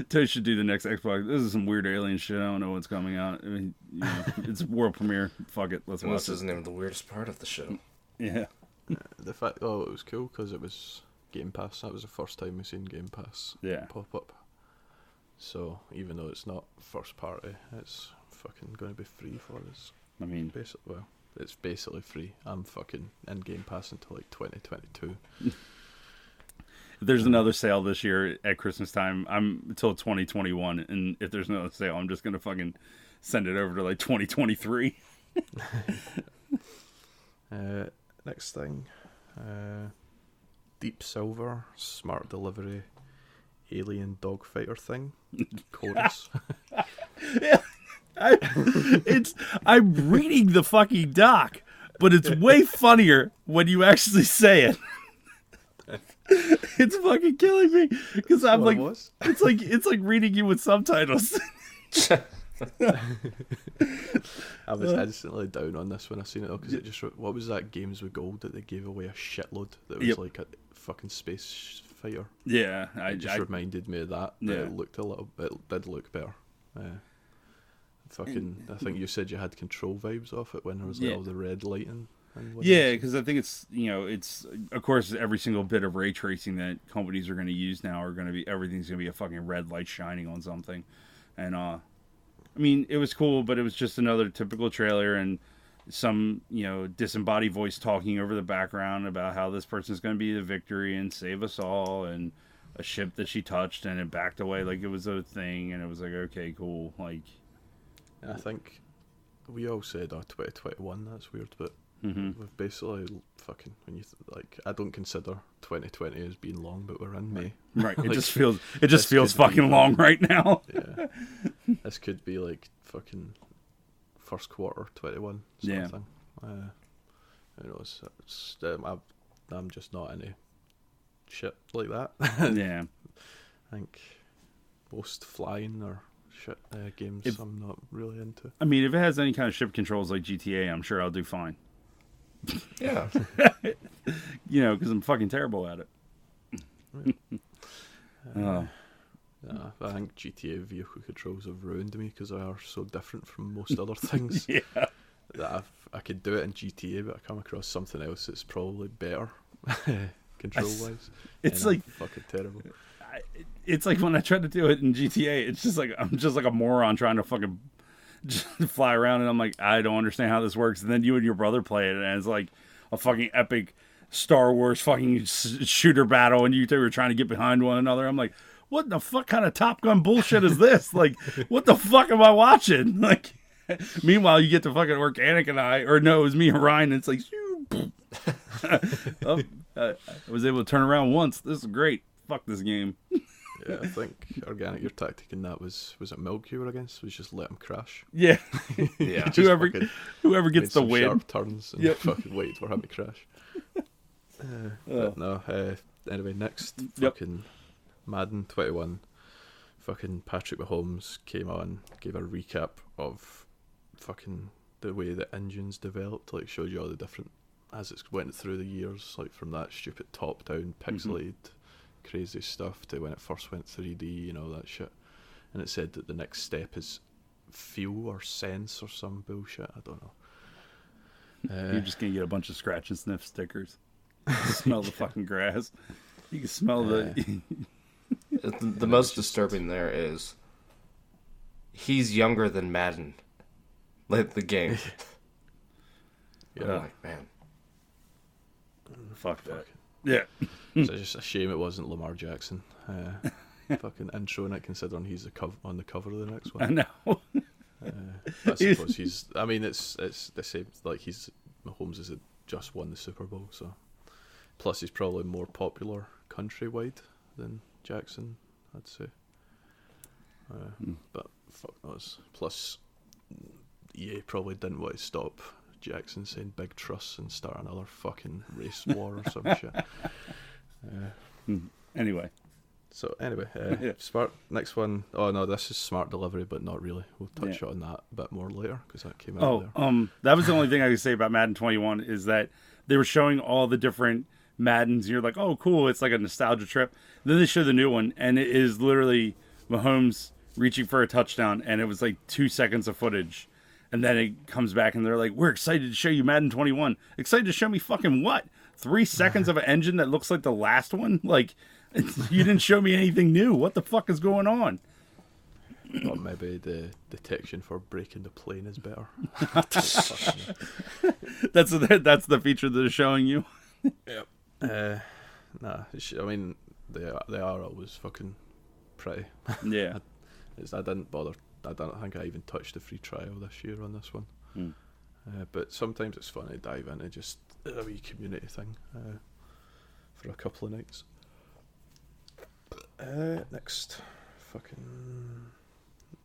Toast should do the next Xbox. This is some weird alien shit. I don't know what's coming out. I mean, you know, it's world premiere. Fuck it. Let's watch this. This isn't even the weirdest part of the show. Yeah. The fact, oh, it was cool because it was Game Pass. That was the first time we seen Game Pass yeah. pop up. So even though it's not first party, it's fucking going to be free for us. I mean, basically, well, it's basically free. I'm fucking in Game Pass until like twenty twenty-two. If there's another sale this year at Christmas time, I'm until twenty twenty-one, and if there's no sale, I'm just gonna fucking send it over to like twenty twenty-three. uh, next thing, uh, Deep Silver, smart delivery, alien dogfighter thing, chorus. yeah, I, it's I'm reading the fucking doc, but it's way funnier when you actually say it. It's fucking killing me because I'm well, like, it it's like it's like reading you with subtitles. I was instantly down on this when I seen it though because it just what was that Games with Gold that they gave away a shitload that was yep. like a fucking space fighter. Yeah, I it just I, reminded me of that. But yeah, it looked a little, it did look better. Yeah. Fucking, I think you said you had Control vibes off it when there was like yeah. all the red lighting. Yeah, because I think it's, you know, it's, of course, every single bit of ray tracing that companies are going to use now are going to be, everything's going to be a fucking red light shining on something. And, uh, I mean, it was cool, but it was just another typical trailer and some, you know, disembodied voice talking over the background about how this person's going to be the victory and save us all and a ship that she touched and it backed away like it was a thing. And it was like, okay, cool. Like, I think we all said, oh, twenty twenty-one, that's weird, but. Mm-hmm. We've basically fucking when you th- like I don't consider twenty twenty as being long, but we're in May. Right, like, it just feels it just feels fucking be, long right now. Yeah, this could be like fucking first quarter twenty-one. Yeah, something. Uh, I don't know. It's, it's, um, I, I'm just not into shit like that. Yeah, I think most flying or. Shit, uh, games if, I'm not really into. I mean, if it has any kind of ship controls like G T A, I'm sure I'll do fine. Yeah. You know, because I'm fucking terrible at it. uh, uh, yeah, I think G T A vehicle controls have ruined me because they are so different from most other things. Yeah. That I've, I could do it in G T A, but I come across something else that's probably better control-wise. It's like I'm fucking terrible. I, it's like when I tried to do it in G T A, it's just like I'm just like a moron trying to fucking just fly around, and I'm like, I don't understand how this works. And then you and your brother play it, and it's like a fucking epic Star Wars fucking shooter battle, and you two are trying to get behind one another. I'm like, what the fuck kind of Top Gun bullshit is this? Like, what the fuck am I watching? Like, meanwhile, you get to fucking Organic and I, or no, it was me and Ryan, and it's like, oh, I was able to turn around once. This is great. Fuck this game. Yeah, I think Organic, your tactic in that was was it Milk you were against was just let him crash. Yeah, yeah. whoever whoever gets the win. Sharp turns and yep. fucking wait for him to crash. Uh, uh. No. Uh, anyway, next yep. fucking Madden twenty-one. Fucking Patrick Mahomes came on, gave a recap of fucking the way the engines developed. Like showed you all the different as it went through the years, like from that stupid top down pixelated. Mm-hmm. Crazy stuff to when it first went three D and all that shit, and it said that the next step is feel or sense or some bullshit. I don't know. Uh, You're just gonna get a bunch of scratch and sniff stickers. Smell the fucking grass. You can smell uh, the. the the most disturbing there is he's younger than Madden. Like the game. Yeah, I'm like, man. Fuck that. Fuck. Yeah. It's just a shame it wasn't Lamar Jackson. Uh, fucking introing it, considering he's the co- on the cover of the next one. I know. uh, I suppose he's. I mean, it's it's the same. Like he's Mahomes has just won the Super Bowl, so plus he's probably more popular countrywide than Jackson, I'd say. Uh, hmm. But fuck knows. Plus, E A probably didn't want to stop Jackson saying big trusts and start another fucking race war or some shit. Uh, hmm. Anyway. So anyway, uh, yeah. Smart. Next one. Oh no, this is smart delivery, but not really. We'll touch yeah. on that a bit more later because that came out. Oh, there. um, that was the only thing I could say about Madden twenty-one is that they were showing all the different Maddens, and you're like, oh, cool, it's like a nostalgia trip. Then they show the new one, and it is literally Mahomes reaching for a touchdown, and it was like two seconds of footage, and then it comes back, and they're like, we're excited to show you Madden twenty-one. Excited to show me fucking what? Three seconds of an engine that looks like the last one, like. You didn't show me anything new. What the fuck is going on? Well, maybe the detection for breaking the plane is better. that's the, that's the feature they're showing you. Yep. Uh, nah, I mean they are, they are always fucking pretty. Yeah. I, I didn't bother. I don't think I even touched the free trial this year on this one. Mm. Uh, but sometimes it's fun to dive into just a wee community thing uh, for a couple of nights. Uh, next, fucking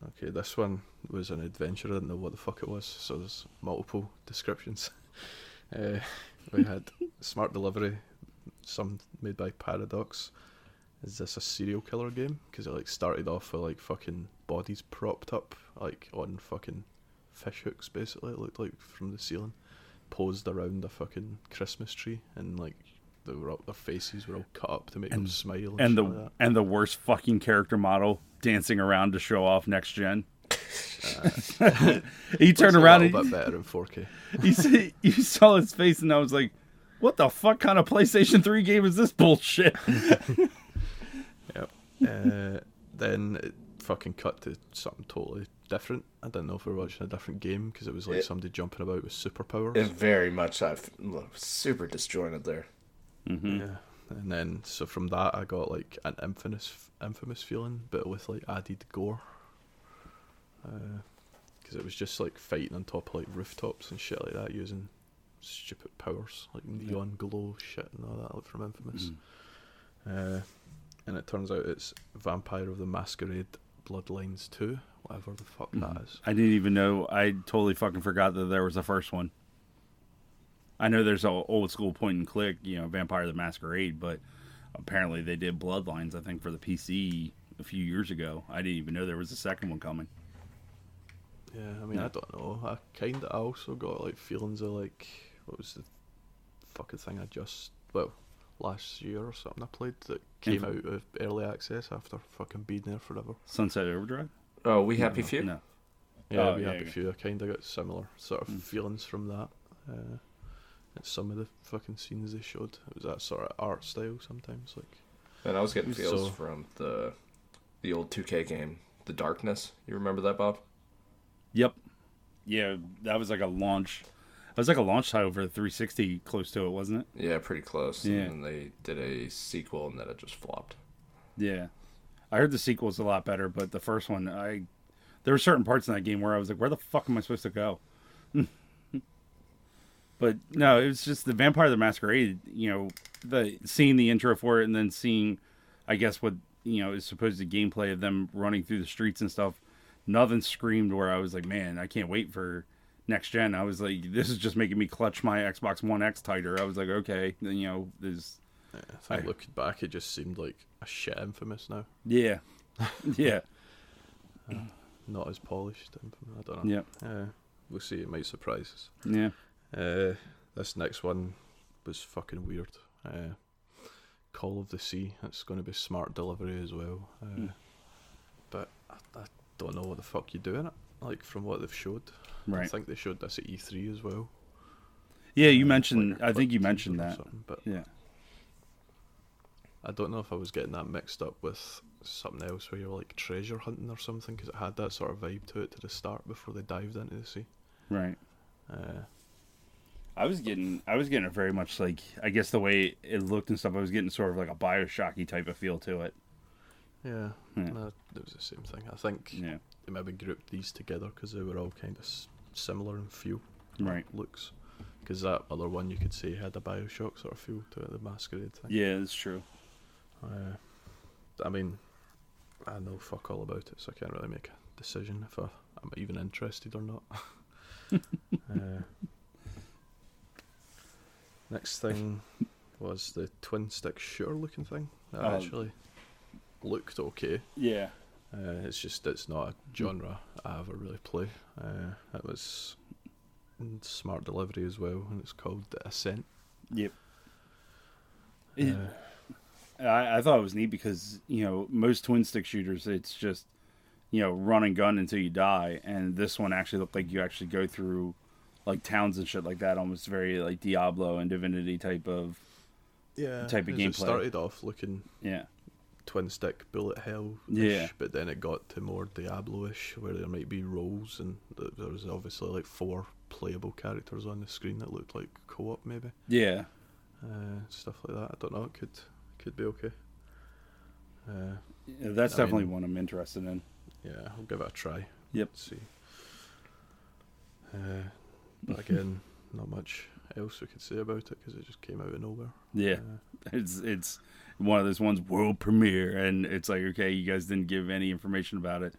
okay. This one was an adventure. I didn't know what the fuck it was, so there's multiple descriptions. Uh, we had smart delivery, some made by Paradox. Is this a serial killer game? Because it like started off with like fucking bodies propped up, like on fucking fish hooks, basically. It looked like from the ceiling, posed around a fucking Christmas tree, and like. They were all, their faces were all cut up to make and, them smile. And, and the like and the worst fucking character model dancing around to show off next gen. Uh, he turned around. A little and, bit better in four K. you, see, you saw his face, and I was like, "What the fuck kind of PlayStation three game is this bullshit?" Yep. Uh, then it fucking cut to something totally different. I don't know if we were watching a different game because it was like it, somebody jumping about with superpowers. It's very much I've super disjointed there. Mm-hmm. Yeah, and then so from that I got like an infamous, infamous feeling, but with like added gore, because uh, it was just like fighting on top of like rooftops and shit like that using stupid powers like neon glow shit and all that like from Infamous. Mm. Uh, and it turns out it's Vampire of the Masquerade Bloodlines two, whatever the fuck mm. that is. I didn't even know. I totally fucking forgot that there was a first one. I know there's an old school point and click, you know, Vampire the Masquerade, but apparently they did Bloodlines, I think, for the P C a few years ago. I didn't even know there was a second one coming. Yeah, I mean, yeah. I don't know. I kind of also got, like, feelings of, like, what was the fucking thing I just, well, last year or something I played that came Inf- out of early access after fucking being there forever. Sunset Overdrive? Oh, We Happy no, Few? No. Yeah, oh, We yeah, Happy yeah. Few. I kind of got similar sort of mm. feelings from that. Uh, Some of the fucking scenes they showed, it was that sort of art style sometimes. Like, and I was getting feels so, from the the old two K game, The Darkness. You remember that, Bob? Yep. Yeah, that was like a launch. It was like a launch title for the three sixty, close to it, wasn't it? Yeah, pretty close. Yeah. And they did a sequel, and then it just flopped. Yeah, I heard the sequel's a lot better, but the first one, I there were certain parts in that game where I was like, where the fuck am I supposed to go? But no, it was just the Vampire the Masquerade, you know, the seeing the intro for it and then seeing, I guess, what, you know, is supposed to gameplay of them running through the streets and stuff. Nothing screamed where I was like, man, I can't wait for next gen. I was like, this is just making me clutch my Xbox One X tighter. I was like, okay, then, you know, there's. Yeah, if I, I look back, it just seemed like a shit Infamous now. Yeah. Yeah. Uh, not as polished. I don't know. Yeah. Uh, we'll see. It might surprise us. Yeah. Uh, this next one was fucking weird. Uh, Call of the Sea. It's going to be smart delivery as well. Uh, mm. But I, I don't know what the fuck you do in it. Like from what they've showed, right. I think they showed this at E three as well. Yeah, you uh, mentioned. Like I think you mentioned that. But yeah. I don't know if I was getting that mixed up with something else where you're like treasure hunting or something because it had that sort of vibe to it to the start before they dived into the sea. Right. Uh. I was getting, I was getting a very much like, I guess the way it looked and stuff, I was getting sort of like a Bioshocky type of feel to it. Yeah, yeah. No, it was the same thing. I think yeah. they maybe grouped these together because they were all kind of similar in feel, right? Looks, because that other one you could say had a Bioshock sort of feel to it, the Masquerade thing. Yeah, that's true. Uh, I mean, I know fuck all about it, so I can't really make a decision if I, I'm even interested or not. uh, next thing was the twin stick shooter looking thing. That um, actually looked okay. Yeah. Uh, it's just it's not a genre I ever really play. Uh, it was smart delivery as well, and it's called The Ascent. Yep. Uh, it, I, I thought it was neat because, you know, most twin stick shooters, it's just, you know, run and gun until you die, and this one actually looked like you actually go through like towns and shit like that, almost very like Diablo and Divinity type of yeah type of gameplay. It started off looking yeah twin stick bullet hell yeah, but then it got to more Diablo-ish where there might be roles, and there was obviously like four playable characters on the screen that looked like co-op maybe. Yeah, uh, stuff like that. I don't know. It could could be okay. Uh, yeah, that's I definitely mean, one I'm interested in. Yeah, I'll give it a try. Yep. Let's see. Uh, but again, not much else we could say about it because it just came out of nowhere. Yeah, uh, it's it's one of those ones world premiere, and it's like, okay, you guys didn't give any information about it.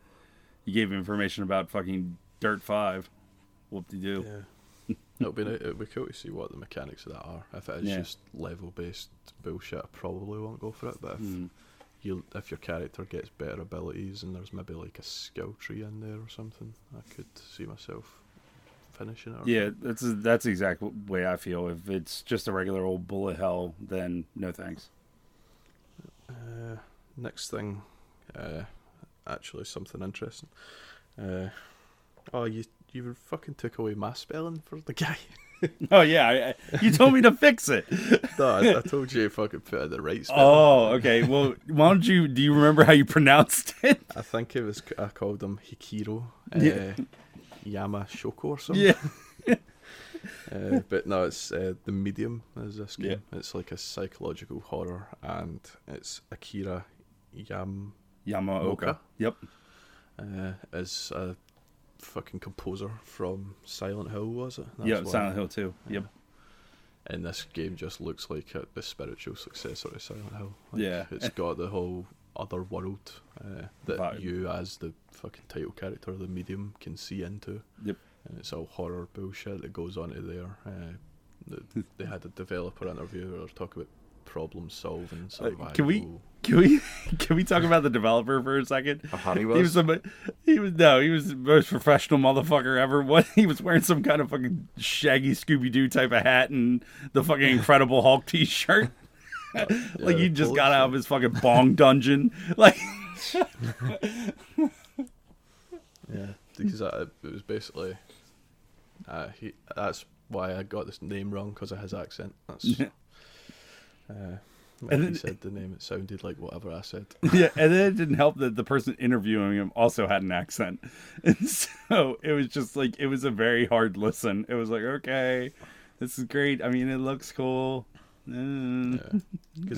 You gave information about fucking Dirt Five. Whoop-de-doo. Yeah, it'll be it'll be cool to see what the mechanics of that are. If it's yeah. just level based bullshit, I probably won't go for it. But if mm. you if your character gets better abilities and there's maybe like a skill tree in there or something, I could see myself finishing it. Or yeah, something. that's that's the exact way I feel. If it's just a regular old bullet hell, then no thanks. Uh, next thing, uh, actually something interesting. Uh, oh, you you fucking took away my spelling for the guy. Oh yeah, I, you told me to fix it. No, I, I told you to fucking put it the right spelling. Oh, okay. Well, why don't you? Do you remember how you pronounced it? I think it was. I called him Hikiro uh, yeah. Yamaoka or something. Yeah. uh, but no, it's uh, The Medium is this game. Yeah. It's like a psychological horror, and it's Akira Yam Yamaoka. Yep. Uh, is a fucking composer from Silent Hill, was it? Yeah, Silent Hill two. Yep. Uh, and this game just looks like a, the spiritual successor to Silent Hill. Like, yeah. It's got the whole other world uh, that Vibe. You, as the fucking title character, the medium, can see into. Yep. And it's all horror bullshit that goes on to there. Uh, they, they had a developer interview where they were talking about problem solving. Survival. Uh, can we can we can we talk about the developer for a second? Uh, he, was. He, was some, he was no, he was the most professional motherfucker ever. What he was wearing some kind of fucking shaggy Scooby Doo type of hat and the fucking Incredible Hulk T-shirt. Uh, yeah, like you just got out of his fucking bong dungeon. Like, yeah, because I, it was basically. Uh, he, that's why I got this name wrong, because of his accent. That's yeah. uh, when and then, he said the name, it sounded like whatever I said. Yeah, and then it didn't help that the person interviewing him also had an accent, and so it was just like it was a very hard listen. It was like, okay, this is great. I mean, it looks cool. Because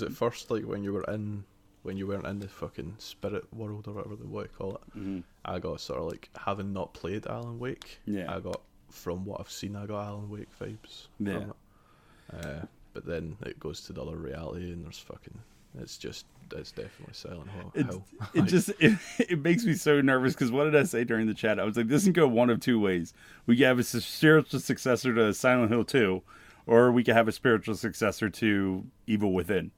yeah. at first, like when you were in, when you weren't in the fucking spirit world or whatever they want to call it, mm-hmm. I got sort of like, having not played Alan Wake, yeah. I got. From what I've seen, I got Alan Wake vibes. Yeah. From it. Uh, but then it goes to the other reality, and there's fucking. It's just. It's definitely Silent Hill. It's, it just. It, it makes me so nervous because what did I say during the chat? I was like, this can go one of two ways. We could have a spiritual successor to Silent Hill two, or we could have a spiritual successor to Evil Within.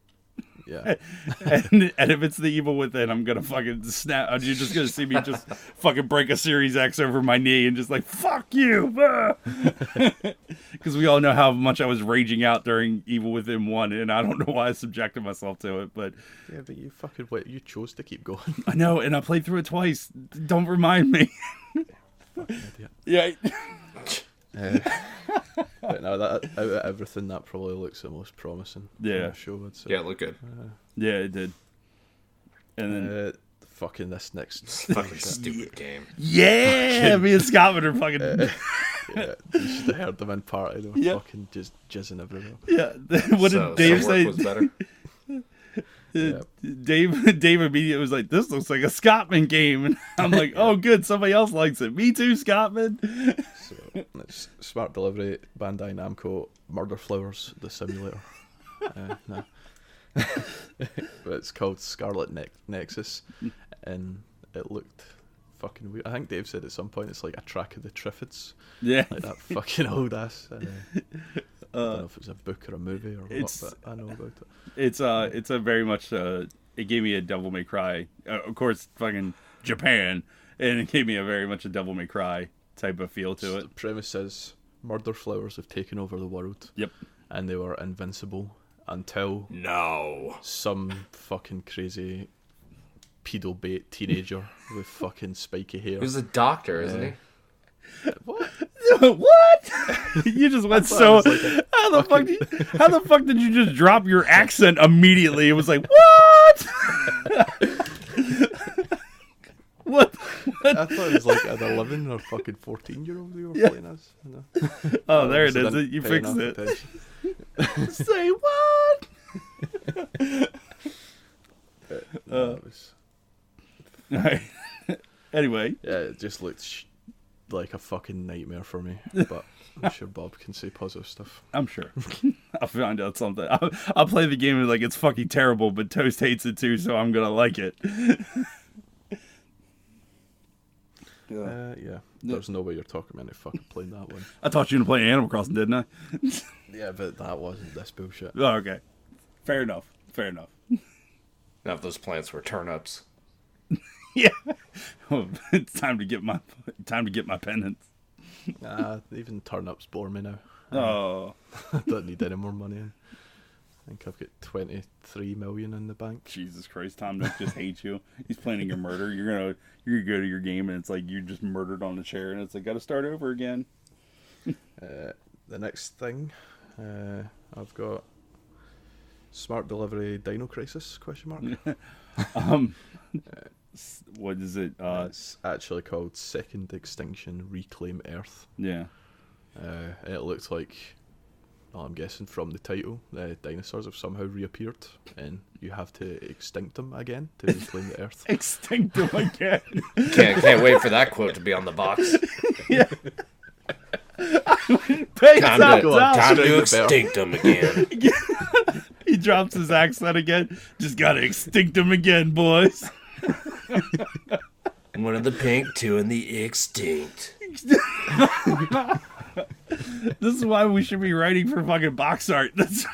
Yeah. and, and if it's the Evil Within, I'm gonna fucking snap. You're just gonna see me just fucking break a Series X over my knee and just like, fuck you, because we all know how much I was raging out during Evil Within one, and I don't know why I subjected myself to it, but yeah, but you fucking wait, you chose to keep going. I know, and I played through it twice. Don't remind me. Fucking idiot. Yeah. Uh, but no, that out of everything, that probably looks the most promising. Yeah, I'm sure would say. Yeah, it looked good. Uh, yeah, it did. And then uh, fucking this next fucking stupid game. Yeah, fucking, me and Scotland are fucking. Uh, yeah, you should have heard them in party. They were yep. fucking just jizzing everywhere. Yeah, what did so, Dave say? Was better. Yep. Dave, Dave immediately was like, "This looks like a Scotsman game," and I'm like, "Oh, good, somebody else likes it. Me too, Scotsman." So it's Smart Delivery, Bandai Namco, Murder Flowers, the simulator. Uh, no. But it's called Scarlet ne- Nexus, and it looked fucking weird. I think Dave said at some point it's like a track of the Triffids. Yeah, like that fucking old ass. Uh, I don't know if it's a book or a movie or it's, what, but I know about it. It's uh, it's a very much uh, it gave me a Devil May Cry, uh, of course, fucking Japan, and it gave me a very much a Devil May Cry type of feel to it. The premise says murder flowers have taken over the world. Yep, and they were invincible until no some fucking crazy pedo bait teenager with fucking spiky hair. Who's a doctor, uh, isn't he? What? What? You just went so. Like how the fucking... fuck? Did you, how the fuck did you just drop your accent immediately? It was like what? What? What? I thought it was like an eleven or fucking fourteen year old we were yeah. playing us. No. Oh, there it is. You fixed it. Say what? uh, uh, was... All right. Anyway. Yeah, it just looked. Sh- like a fucking nightmare for me, but I'm sure Bob can say positive stuff. I'm sure I'll find out something. I'll, I'll play the game and like it's fucking terrible, but Toast hates it too, so I'm gonna like it. Yeah, uh, yeah. There's no way you're talking about fucking playing that one. I taught you to play Animal Crossing, didn't I? Yeah, but that wasn't this bullshit. Oh, okay, fair enough. Fair enough. Now if those plants were turnips. Yeah, well, it's time to get my time to get my penance. Nah, even turnips bore me now. Oh, I don't need any more money. I think I've got twenty-three million in the bank. Jesus Christ, Tom just hates you. He's planning a murder. You're gonna you're gonna go to your game and it's like you just murdered on the chair and it's like gotta start over again. uh, the next thing, uh, I've got Smart Delivery Dino Crisis question mark. um. What is it? Uh, it's actually called Second Extinction Reclaim Earth. Yeah. Uh, it looked like, well, I'm guessing from the title, the dinosaurs have somehow reappeared and you have to extinct them again to reclaim the Earth. Extinct them again. can't, can't wait for that quote to be on the box. Yeah. Time to, go on, time to extinct them again. He drops his accent again. Just gotta extinct them again, boys. One in the pink, two in the extinct. This is why we should be writing for fucking box art. That's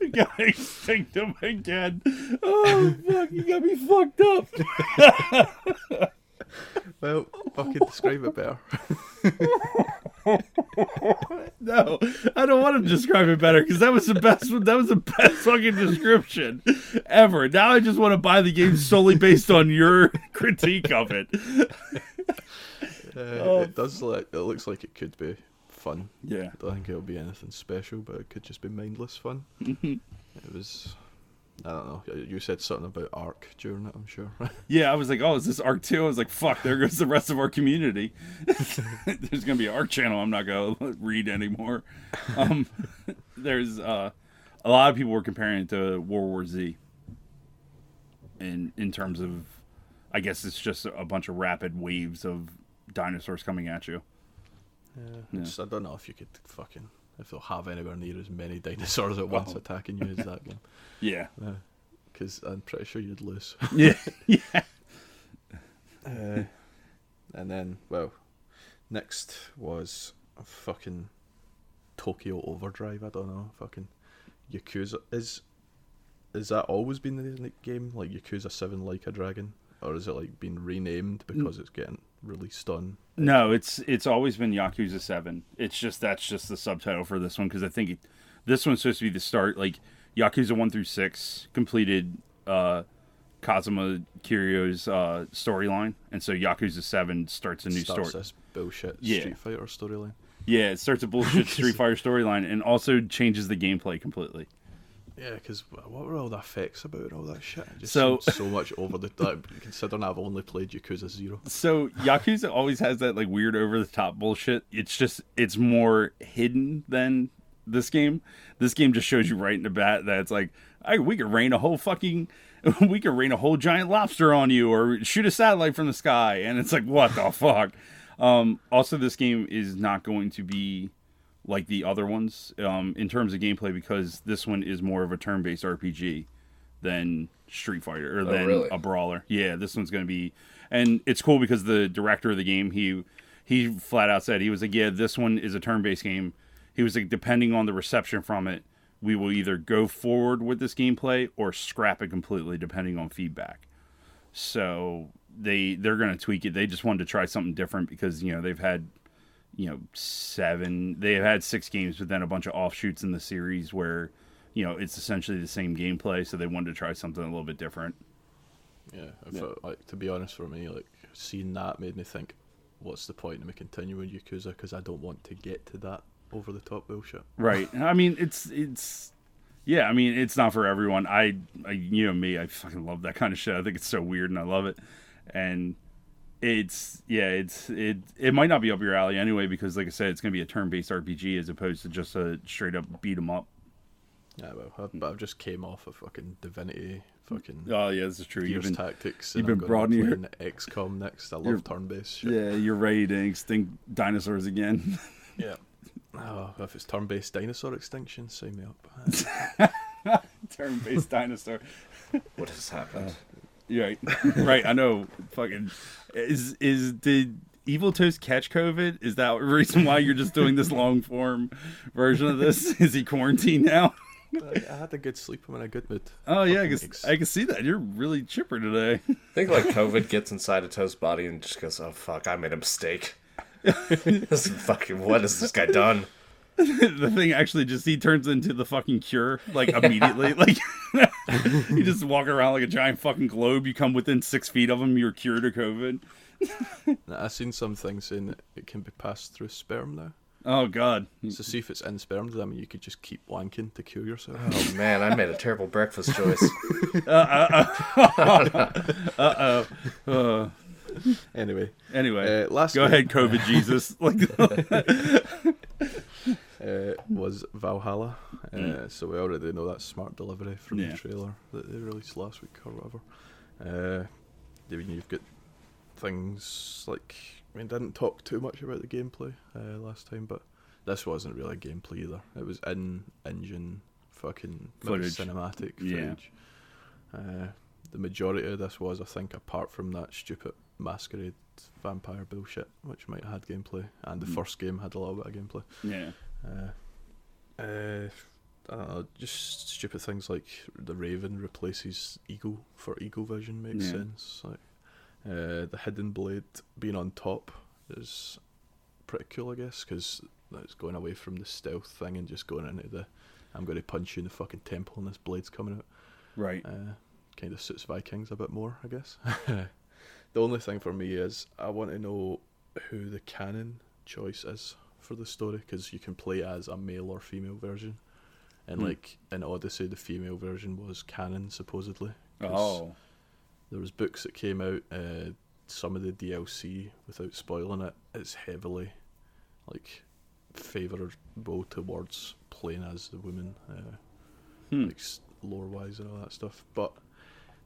we gotta extinct them again. Oh fuck, you got me fucked up. Well, fucking describe it better. No, I don't want to describe it better because that was the best. That was the best fucking description ever. Now I just want to buy the game solely based on your critique of it. Uh, oh. It does look. It looks like it could be fun. Yeah, I don't think it'll be anything special, but it could just be mindless fun. It was. I don't know. You said something about Ark during it, I'm sure. Yeah, I was like, oh, is this Ark two? I was like, fuck, there goes the rest of our community. There's going to be an Ark channel I'm not going to read anymore. Um, there's uh, a lot of people were comparing it to World War Z in, in terms of, I guess it's just a bunch of rapid waves of dinosaurs coming at you. Yeah, yeah. Just, I don't know if you could fucking... if they'll have anywhere near as many dinosaurs at once oh. attacking you as that game. Yeah. Because uh, I'm pretty sure you'd lose. Yeah. Yeah. Uh, and then, well, next was a fucking Tokyo Overdrive. I don't know. Fucking Yakuza. Is is that always been the game? Like Yakuza seven Like a Dragon? Or is it like been renamed because it's getting... released on it. No, it's it's always been Yakuza seven. It's just that's just the subtitle for this one because I think it, this one's supposed to be the start. Like Yakuza one through six completed uh, Kazuma Kiryo's uh, storyline, and so Yakuza seven starts a new starts story. This bullshit yeah. Street Fighter storyline. Yeah, it starts a bullshit Street Fighter storyline, and also changes the gameplay completely. Yeah, because what were all the effects about and all that shit? Just so, so much over the top, considering I've only played Yakuza Zero. So Yakuza always has that like weird over the top bullshit. It's just it's more hidden than this game. This game just shows you right in the bat that it's like, I, we could rain a whole fucking, we could rain a whole giant lobster on you or shoot a satellite from the sky. And it's like, what the fuck? Um, also, this game is not going to be like the other ones um, in terms of gameplay, because this one is more of a turn-based R P G than Street Fighter or oh, than really? a brawler. Yeah, this one's going to be... And it's cool because the director of the game, he he flat out said, he was like, yeah, this one is a turn-based game. He was like, depending on the reception from it, we will either go forward with this gameplay or scrap it completely, depending on feedback. So they, they're going to tweak it. They just wanted to try something different because, you know, they've had, you know, seven, they've had six games, but then a bunch of offshoots in the series where, you know, it's essentially the same gameplay. So they wanted to try something a little bit different. Yeah, I felt, yeah. like to be honest, for me, like seeing that made me think, what's the point of me continuing Yakuza? Because I don't want to get to that over the top bullshit. Right. I mean, it's it's, yeah. I mean, it's not for everyone. I, I, you know me, I fucking love that kind of shit. I think it's so weird, and I love it. And it's yeah, it's it. It might not be up your alley anyway, because like I said, it's gonna be a turn-based R P G as opposed to just a straight-up beat 'em up. Yeah, well, I've, I've just came off of fucking Divinity. Fucking oh yeah, this is true. You've been tactics. You've been broadening your X COM next. I love turn-based shit. Yeah, you're ready to extinct dinosaurs again. Yeah. Oh, if it's turn-based dinosaur extinction, sign me up. Turn-based dinosaur. What has happened? Uh, you're right, right. I know. Fucking is is did Evil Toast catch COVID? Is that the reason why you're just doing this long-form version of this? Is he quarantined now? I had a good sleep. I'm in a good mood. Oh, yeah, I can, I can see that. You're really chipper today. I think, like, COVID gets inside a Toast body and just goes, oh, fuck, I made a mistake. This is fucking, what has this guy done? The thing actually just, he turns into the fucking Cure, like, immediately. Like, you just walk around like a giant fucking globe. You come within six feet of him, you're cured of COVID. I've seen some things saying that it can be passed through sperm now. Oh, God. So see if it's in sperm, I mean, you could just keep wanking to cure yourself. Oh, man, I made a terrible breakfast choice. Uh-oh. Uh-oh. Uh-oh. Anyway. Anyway. Uh, last Go week, ahead, COVID Jesus. uh, was Valhalla. Uh, mm. So we already know that smart delivery from yeah. the trailer that they released last week or whatever. Uh, you've got things like... I mean, didn't talk too much about the gameplay uh, last time, but this wasn't really gameplay either. It was in-engine fucking footage. cinematic footage. Yeah. Uh, the majority of this was, I think, apart from that stupid masquerade vampire bullshit, which might have had gameplay, and the mm. first game had a little bit of gameplay. Yeah. Uh, uh, I don't know, just stupid things like the Raven replaces Eagle for Eagle Vision makes yeah. sense. Like, Uh, the hidden blade being on top is pretty cool, I guess, because it's going away from the stealth thing and just going into the I'm going to punch you in the fucking temple and this blade's coming out. Right. Uh, kind of suits Vikings a bit more, I guess. The only thing for me is I want to know who the canon choice is for the story, because you can play as a male or female version. And mm. like in Odyssey, the female version was canon, supposedly. Oh. There was books that came out, uh, some of the D L C, without spoiling it, it's heavily, like, favourable towards playing as the woman, uh, hmm. like, lore-wise and all that stuff. But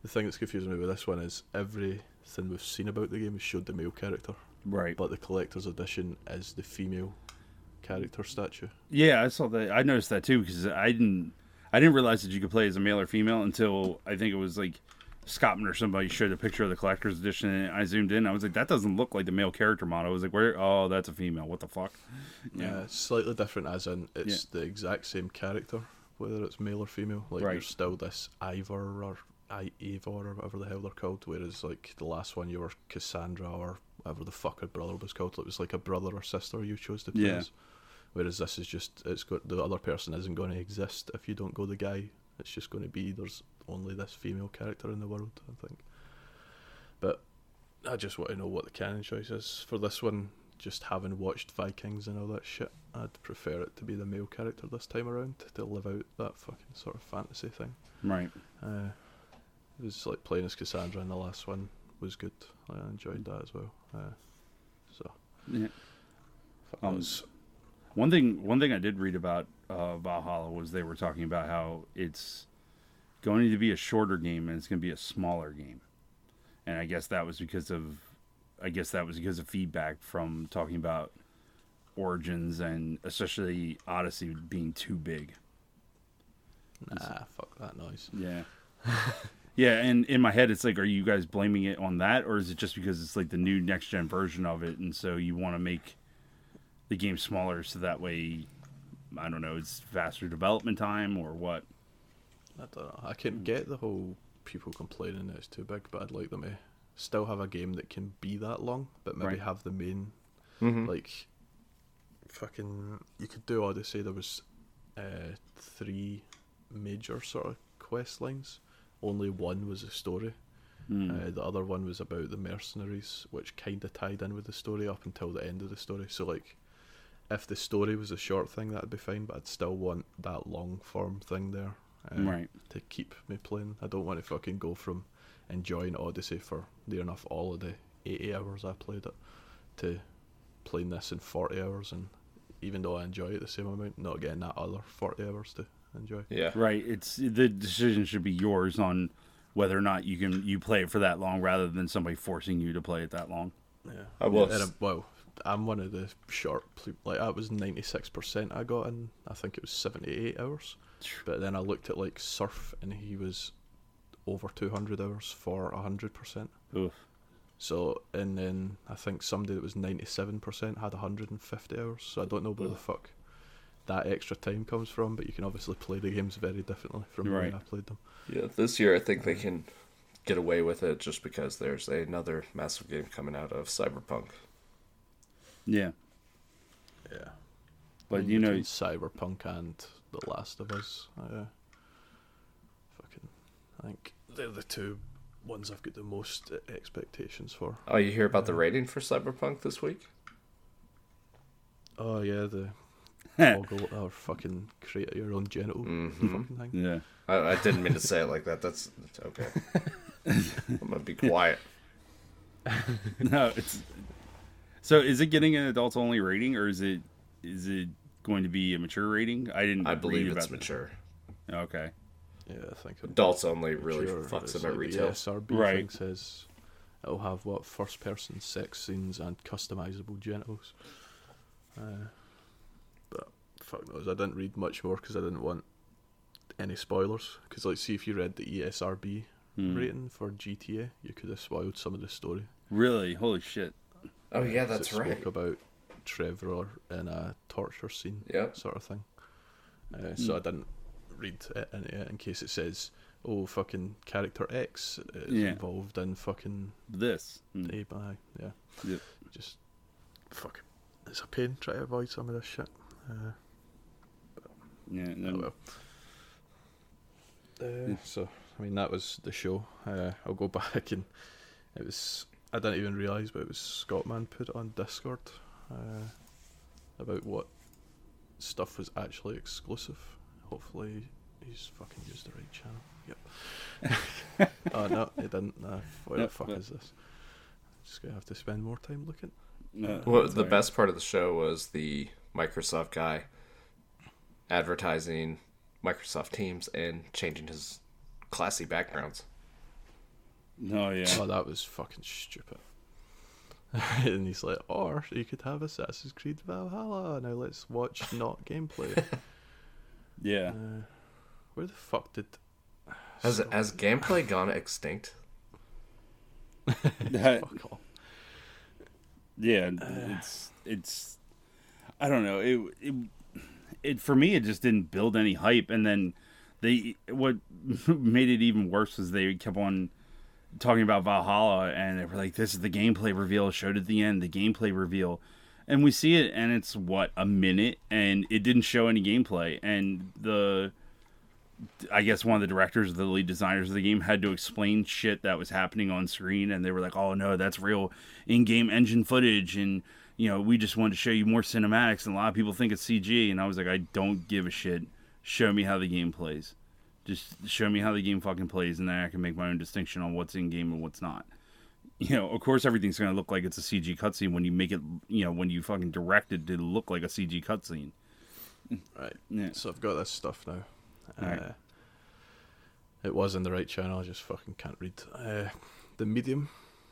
the thing that's confusing me with this one is everything we've seen about the game is showed the male character. Right. But the collector's edition is the female character statue. Yeah, I saw that. I noticed that too, because I didn't, I didn't realise that you could play as a male or female until I think it was, like, Scotsman or somebody showed a picture of the collector's edition, and I zoomed in. I was like, that doesn't look like the male character model. I was like, where? Oh, that's a female. What the fuck? Yeah, yeah it's slightly different, as in it's yeah. the exact same character, whether it's male or female. Like, right. You're still this Ivor or Ievor or whatever the hell they're called, whereas, like, the last one, you were Cassandra or whatever the fuck her brother was called. It was like a brother or sister you chose to play yeah. as. Whereas this is just, it's got, the other person isn't going to exist if you don't go the guy. It's just going to be, there's only this female character in the world, I think. But I just want to know what the canon choice is. For this one, just having watched Vikings and all that shit, I'd prefer it to be the male character this time around, to live out that fucking sort of fantasy thing. Right. Uh, it was like playing as Cassandra in the last one was good. I enjoyed that as well. Uh, so. Yeah. Um, was... One thing, one thing I did read about uh, Valhalla was they were talking about how it's going to be a shorter game and it's going to be a smaller game. And I guess that was because of, I guess that was because of feedback from talking about Origins and especially Odyssey being too big. Nah, fuck that noise. Yeah. Yeah, and in my head, it's like, are you guys blaming it on that? Or is it just because it's like the new next-gen version of it, and so you want to make the game smaller so that way, I don't know, it's faster development time or what? I don't know. I can get the whole people complaining that it's too big, but I'd like them to still have a game that can be that long, but maybe right. have the main, mm-hmm. like, fucking... You could do Odyssey, there was uh, three major sort of quest lines. Only one was a story. Mm. Uh, the other one was about the mercenaries, which kind of tied in with the story up until the end of the story. So, like, if the story was a short thing, that'd be fine, but I'd still want that long-form thing there uh, right. to keep me playing. I don't want to fucking go from enjoying Odyssey for near enough all of the eighty hours I played it to playing this in forty hours, and even though I enjoy it the same amount, not getting that other forty hours to... enjoy. Yeah. Right. It's the decision should be yours on whether or not you can you play it for that long, rather than somebody forcing you to play it that long. Yeah. I was. Yeah, and I'm, well, I'm one of the short. Like I was ninety-six percent. I got in. I think it was seventy-eight hours. But then I looked at like Surf, and he was over two hundred hours for one hundred percent. Oof. So and then I think somebody that was ninety-seven percent had one hundred fifty hours. So I don't know where Oof. the fuck that extra time comes from, but you can obviously play the games very differently from right. when I played them. Yeah, this year I think they can get away with it just because there's another massive game coming out of Cyberpunk. Yeah. Yeah. But In you know... Cyberpunk and The Last of Us. Uh, fucking, I think they're the two ones I've got the most expectations for. Oh, you hear about uh, the rating for Cyberpunk this week? Oh, yeah, the... Boggle or fucking create your own genital mm-hmm. fucking thing. Yeah, I, I didn't mean to say it like that. That's, that's okay. I'm gonna be quiet. No, it's so. Is it getting an adults only rating, or is it is it going to be a mature rating? I didn't. I believe it's mature. That. Okay. Yeah, I think adults only really fucks about like retail. The S R B right. thing says it'll have what first person sex scenes and customizable genitals. Uh, Fuck knows. I didn't read much more because I didn't want any spoilers. Because, like, see if you read the E S R B mm. rating for G T A, you could have spoiled some of the story. Really? Holy shit. Oh, uh, yeah, that's right. It spoke about Trevor in a torture scene yep. sort of thing. Uh, mm. So I didn't read it in, it in case it says, oh, fucking character X is yeah. involved in fucking... This. Mm. A by. Yeah. Yep. Just, fuck. It's a pain trying to avoid some of this shit. Uh, Yeah, no. Oh, well. uh, so I mean that was the show. Uh, I'll go back and it was I didn't even realise, but it was Scotsman put it on Discord uh, about what stuff was actually exclusive. Hopefully he's fucking used the right channel. Yep. Oh no, he didn't. Uh, what no, the fuck no. is this? I'm just gonna have to spend more time looking. No, uh, well, the best part of the show was the Microsoft guy advertising Microsoft Teams and changing his classy backgrounds. Oh, yeah. Oh, that was fucking stupid. And he's like, or you could have Assassin's Creed Valhalla. Now let's watch not gameplay. Yeah. Uh, where the fuck did... Has, so... has gameplay gone extinct? That... Fuck off. Yeah, it's... it's. I don't know. It... it... It, for me, it just didn't build any hype, and then they what made it even worse was they kept on talking about Valhalla, and they were like, "This is the gameplay reveal showed at the end, the gameplay reveal," and we see it, and it's what a minute, and it didn't show any gameplay, and the I guess one of the directors, the lead designers of the game, had to explain shit that was happening on screen, and they were like, "Oh no, that's real in-game engine footage," and you know, we just wanted to show you more cinematics, and a lot of people think it's C G, and I was like, I don't give a shit. Show me how the game plays. Just show me how the game fucking plays, and then I can make my own distinction on what's in-game and what's not. You know, of course everything's going to look like it's a C G cutscene when you make it, you know, when you fucking direct it to look like a C G cutscene. Right. Yeah. So I've got this stuff now. Uh, right. It was in the right channel, I just fucking can't read. Uh, the Medium,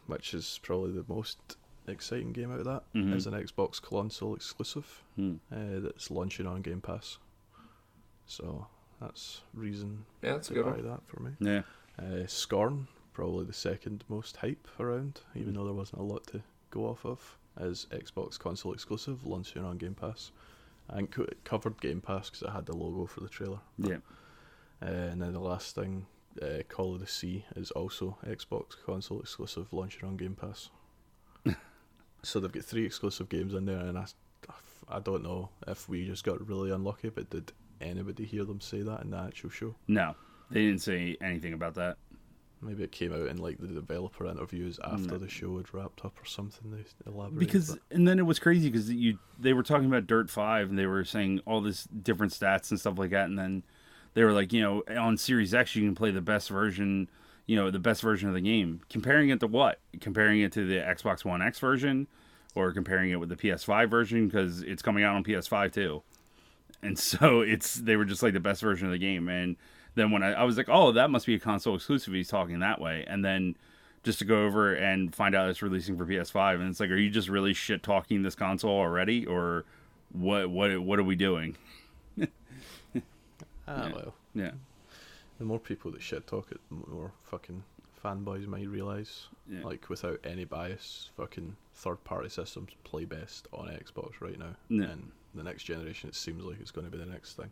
which is probably the most exciting game out of that, mm-hmm. is an Xbox console exclusive mm. uh, that's launching on Game Pass. So that's reason yeah, that's to good buy one. That for me. Yeah. Uh, Scorn, probably the second most hype around, even mm-hmm. though there wasn't a lot to go off of, is Xbox console exclusive launching on Game Pass. I think it covered Game Pass because it had the logo for the trailer. Yeah. Uh, and then the last thing, uh, Call of the Sea is also Xbox console exclusive launching on Game Pass. So they've got three exclusive games in there, and I, I don't know if we just got really unlucky, but did anybody hear them say that in the actual show? No, they didn't say anything about that. Maybe it came out in like the developer interviews after no. the show had wrapped up or something. They elaborated. Because but. And then it was crazy because you they were talking about Dirt five and they were saying all this different stats and stuff like that, and then they were like, you know, on Series X you can play the best version, you know, the best version of the game. Comparing it to what? Comparing it to the Xbox One X version, or comparing it with the P S five version because it's coming out on P S five too. And so it's they were just like the best version of the game. And then when I, I was like, oh, that must be a console exclusive. He's talking that way. And then just to go over and find out it's releasing for P S five. And it's like, are you just really shit talking this console already? Or what What? What are we doing? ah, yeah. well. Yeah. The more people that shit talk it, the more fucking fanboys might realise. Yeah. Like, without any bias, fucking third-party systems play best on Xbox right now. Yeah. And the next generation, it seems like it's going to be the next thing.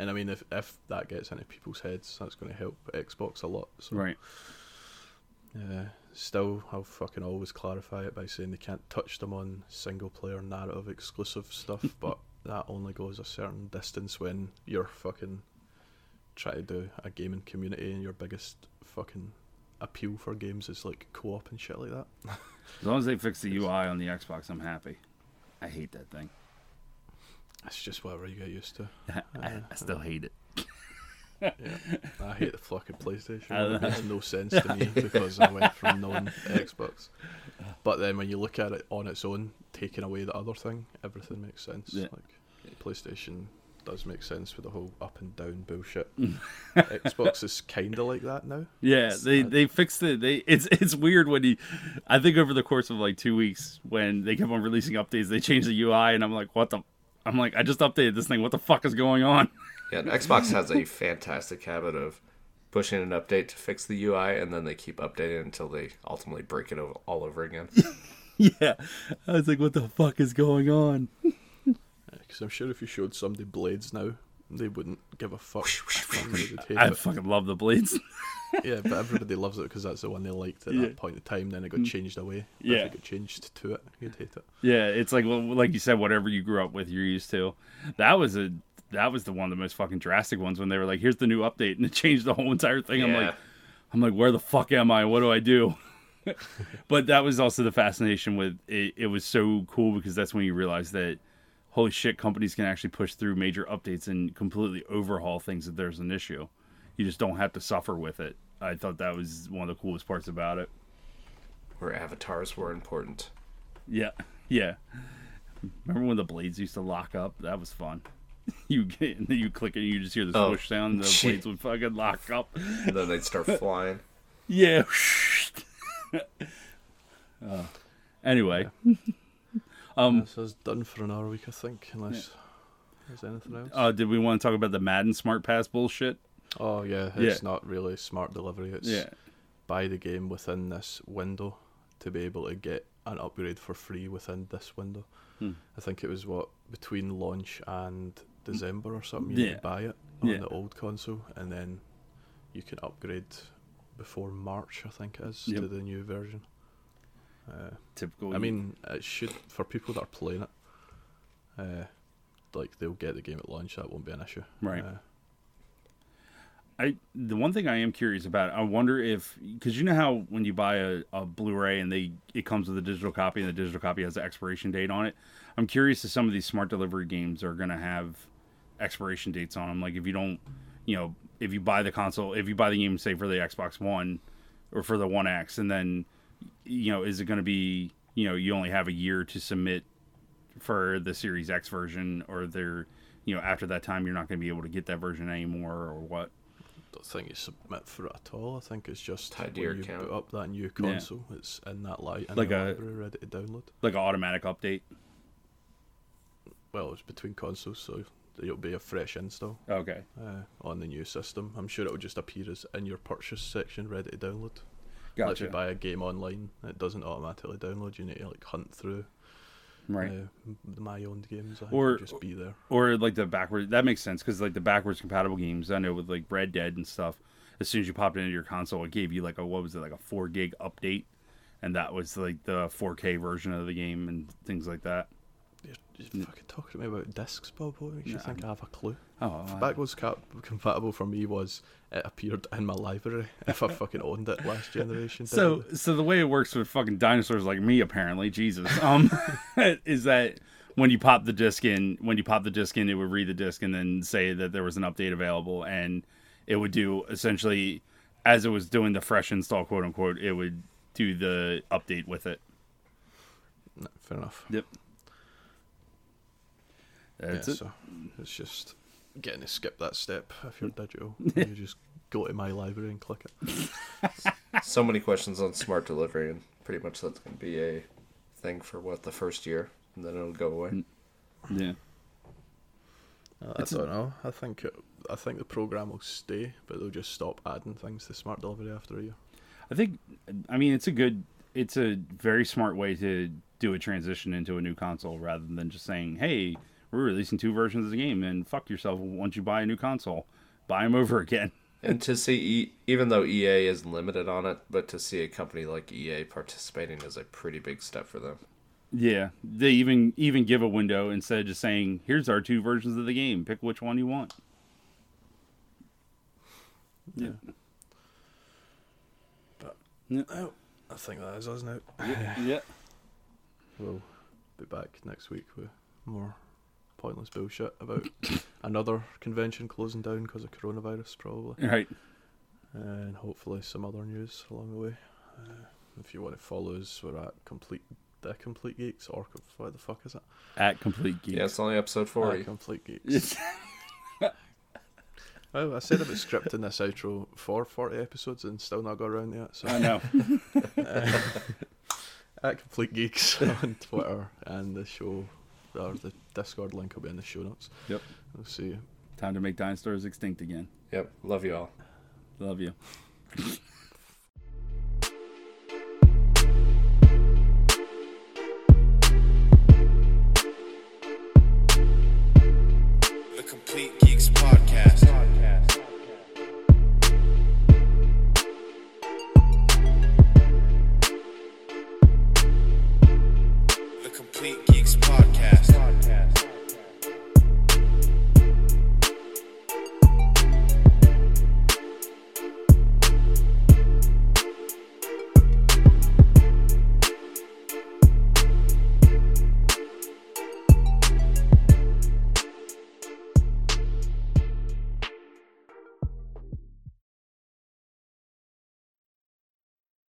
And I mean, if if that gets into people's heads, that's going to help Xbox a lot. So. Right. Yeah. Still, I'll fucking always clarify it by saying they can't touch them on single-player narrative exclusive stuff, but that only goes a certain distance when you're fucking trying to do a gaming community and your biggest fucking appeal for games is like co-op and shit like that. As long as they fix the U I on the Xbox, I'm happy. I hate that thing. It's just whatever you get used to. I, I still hate it. Yeah, I hate the fucking PlayStation. It makes no sense to me because I went from non-Xbox. But then when you look at it on its own, taking away the other thing, everything makes sense. Yeah. Like PlayStation does make sense with the whole up and down bullshit. Xbox is kind of like that now. Yeah, it's they sad. They fixed it. They it's it's weird when you, I think over the course of like two weeks when they kept on releasing updates, they changed the U I, and I'm like, what the. I'm like, I just updated this thing. What the fuck is going on? Yeah, Xbox has a fantastic habit of pushing an update to fix the U I, and then they keep updating until they ultimately break it all over again. Yeah. I was like, what the fuck is going on? Because I'm sure if you showed somebody Blades now, they wouldn't give a fuck. I, I fucking love the Blades. Yeah, but everybody loves it because that's the one they liked at yeah. that point in time. Then it got changed away. Yeah, if it got changed to it, you'd hate it. Yeah, it's like well, like you said, whatever you grew up with, you're used to. That was a that was the one of the most fucking drastic ones when they were like, "Here's the new update," and it changed the whole entire thing. Yeah. I'm like, I'm like, where the fuck am I? What do I do? But that was also the fascination with it. It was so cool because that's when you realize that holy shit, companies can actually push through major updates and completely overhaul things if there's an issue. You just don't have to suffer with it. I thought that was one of the coolest parts about it. Where avatars were important. Yeah, yeah. Remember when the blades used to lock up? That was fun. You get, and then you click it, and you just hear the swoosh oh, sound, and the shit. Blades would fucking lock up. And then they'd start flying. Yeah. uh, anyway. Yeah. Um, this is done for another week, I think, unless yeah. there's anything else. Uh, did we want to talk about the Madden Smart Pass bullshit? Oh yeah, it's yeah. not really smart delivery. It's yeah. buy the game within this window to be able to get an upgrade for free within this window. Hmm. I think it was what between launch and December or something. You yeah. could buy it on yeah. the old console, and then you can upgrade before March. I think it is yep. to the new version. Uh, Typical. I mean, it should for people that are playing it. Uh, like they'll get the game at launch. That won't be an issue. Right. Uh, I the one thing I am curious about, I wonder if, because you know how when you buy a, a Blu-ray and they it comes with a digital copy and the digital copy has an expiration date on it. I'm curious if some of these smart delivery games are going to have expiration dates on them. Like if you don't, you know, if you buy the console, if you buy the game, say for the Xbox One or for the One X, and then, you know, is it going to be, you know, you only have a year to submit for the Series X version or their, you know, after that time, you're not going to be able to get that version anymore or what? I don't think you submit for it at all. I think it's just Tied when you account. boot up that new console, yeah. it's in that li- in like a, library ready to download. Like an automatic update? Well, it's between consoles, so it'll be a fresh install. Okay. Uh, on the new system. I'm sure it'll just appear as in your purchase section, ready to download. Gotcha. Like if you buy a game online, it doesn't automatically download. You need to like hunt through right uh, my own games. I think or just be there. Or like the backwards. That makes sense because like the backwards compatible games. I know with like Red Dead and stuff. As soon as you popped it into your console, it gave you like a what was it like a four gig update, and that was like the four K version of the game and things like that. You're, you're fucking talking to me about discs, Bob. What makes you no, think I have a clue? Oh, backwards cap- compatible for me was it appeared in my library if I fucking owned it last generation. So, it? so the way it works with fucking dinosaurs like me, apparently, Jesus, um, is that when you pop the disc in, when you pop the disc in, it would read the disc and then say that there was an update available, and it would do essentially as it was doing the fresh install, quote unquote. It would do the update with it. No, fair enough. Yep. That's yeah, it. So it's just getting to skip that step if you're digital. You just go to my library and click it. So many questions on smart delivery, and pretty much that's going to be a thing for what the first year, and then it'll go away. Yeah. Uh, I don't know. I think it, I think the program will stay, but they'll just stop adding things to smart delivery after a year. I think. I mean, it's a good. It's a very smart way to do a transition into a new console, rather than just saying, "Hey, we're releasing two versions of the game, and fuck yourself once you buy a new console. Buy them over again." And to see, even though E A is limited on it, but to see a company like E A participating is a pretty big step for them. Yeah, they even even give a window instead of just saying, here's our two versions of the game. Pick which one you want. Yeah. yeah. But yeah. Oh, I think that is us now. Yeah. yeah. We'll be back next week with more pointless bullshit about another convention closing down because of coronavirus, probably. Right. And hopefully some other news along the way. Uh, if you want to follow us, we're at Complete The Complete Geeks, or what the fuck is it? At Complete Geeks. Yeah, it's only episode four. At Complete Geeks. Well, I said about scripting this outro for forty episodes and still not got around to it. So. I know. uh, at Complete Geeks on Twitter, and the show, or the Discord link will be in the show notes. Yep. We'll see you. Time to make dinosaurs extinct again. Yep. Love you all. Love you. The Complete Geeks Podcast.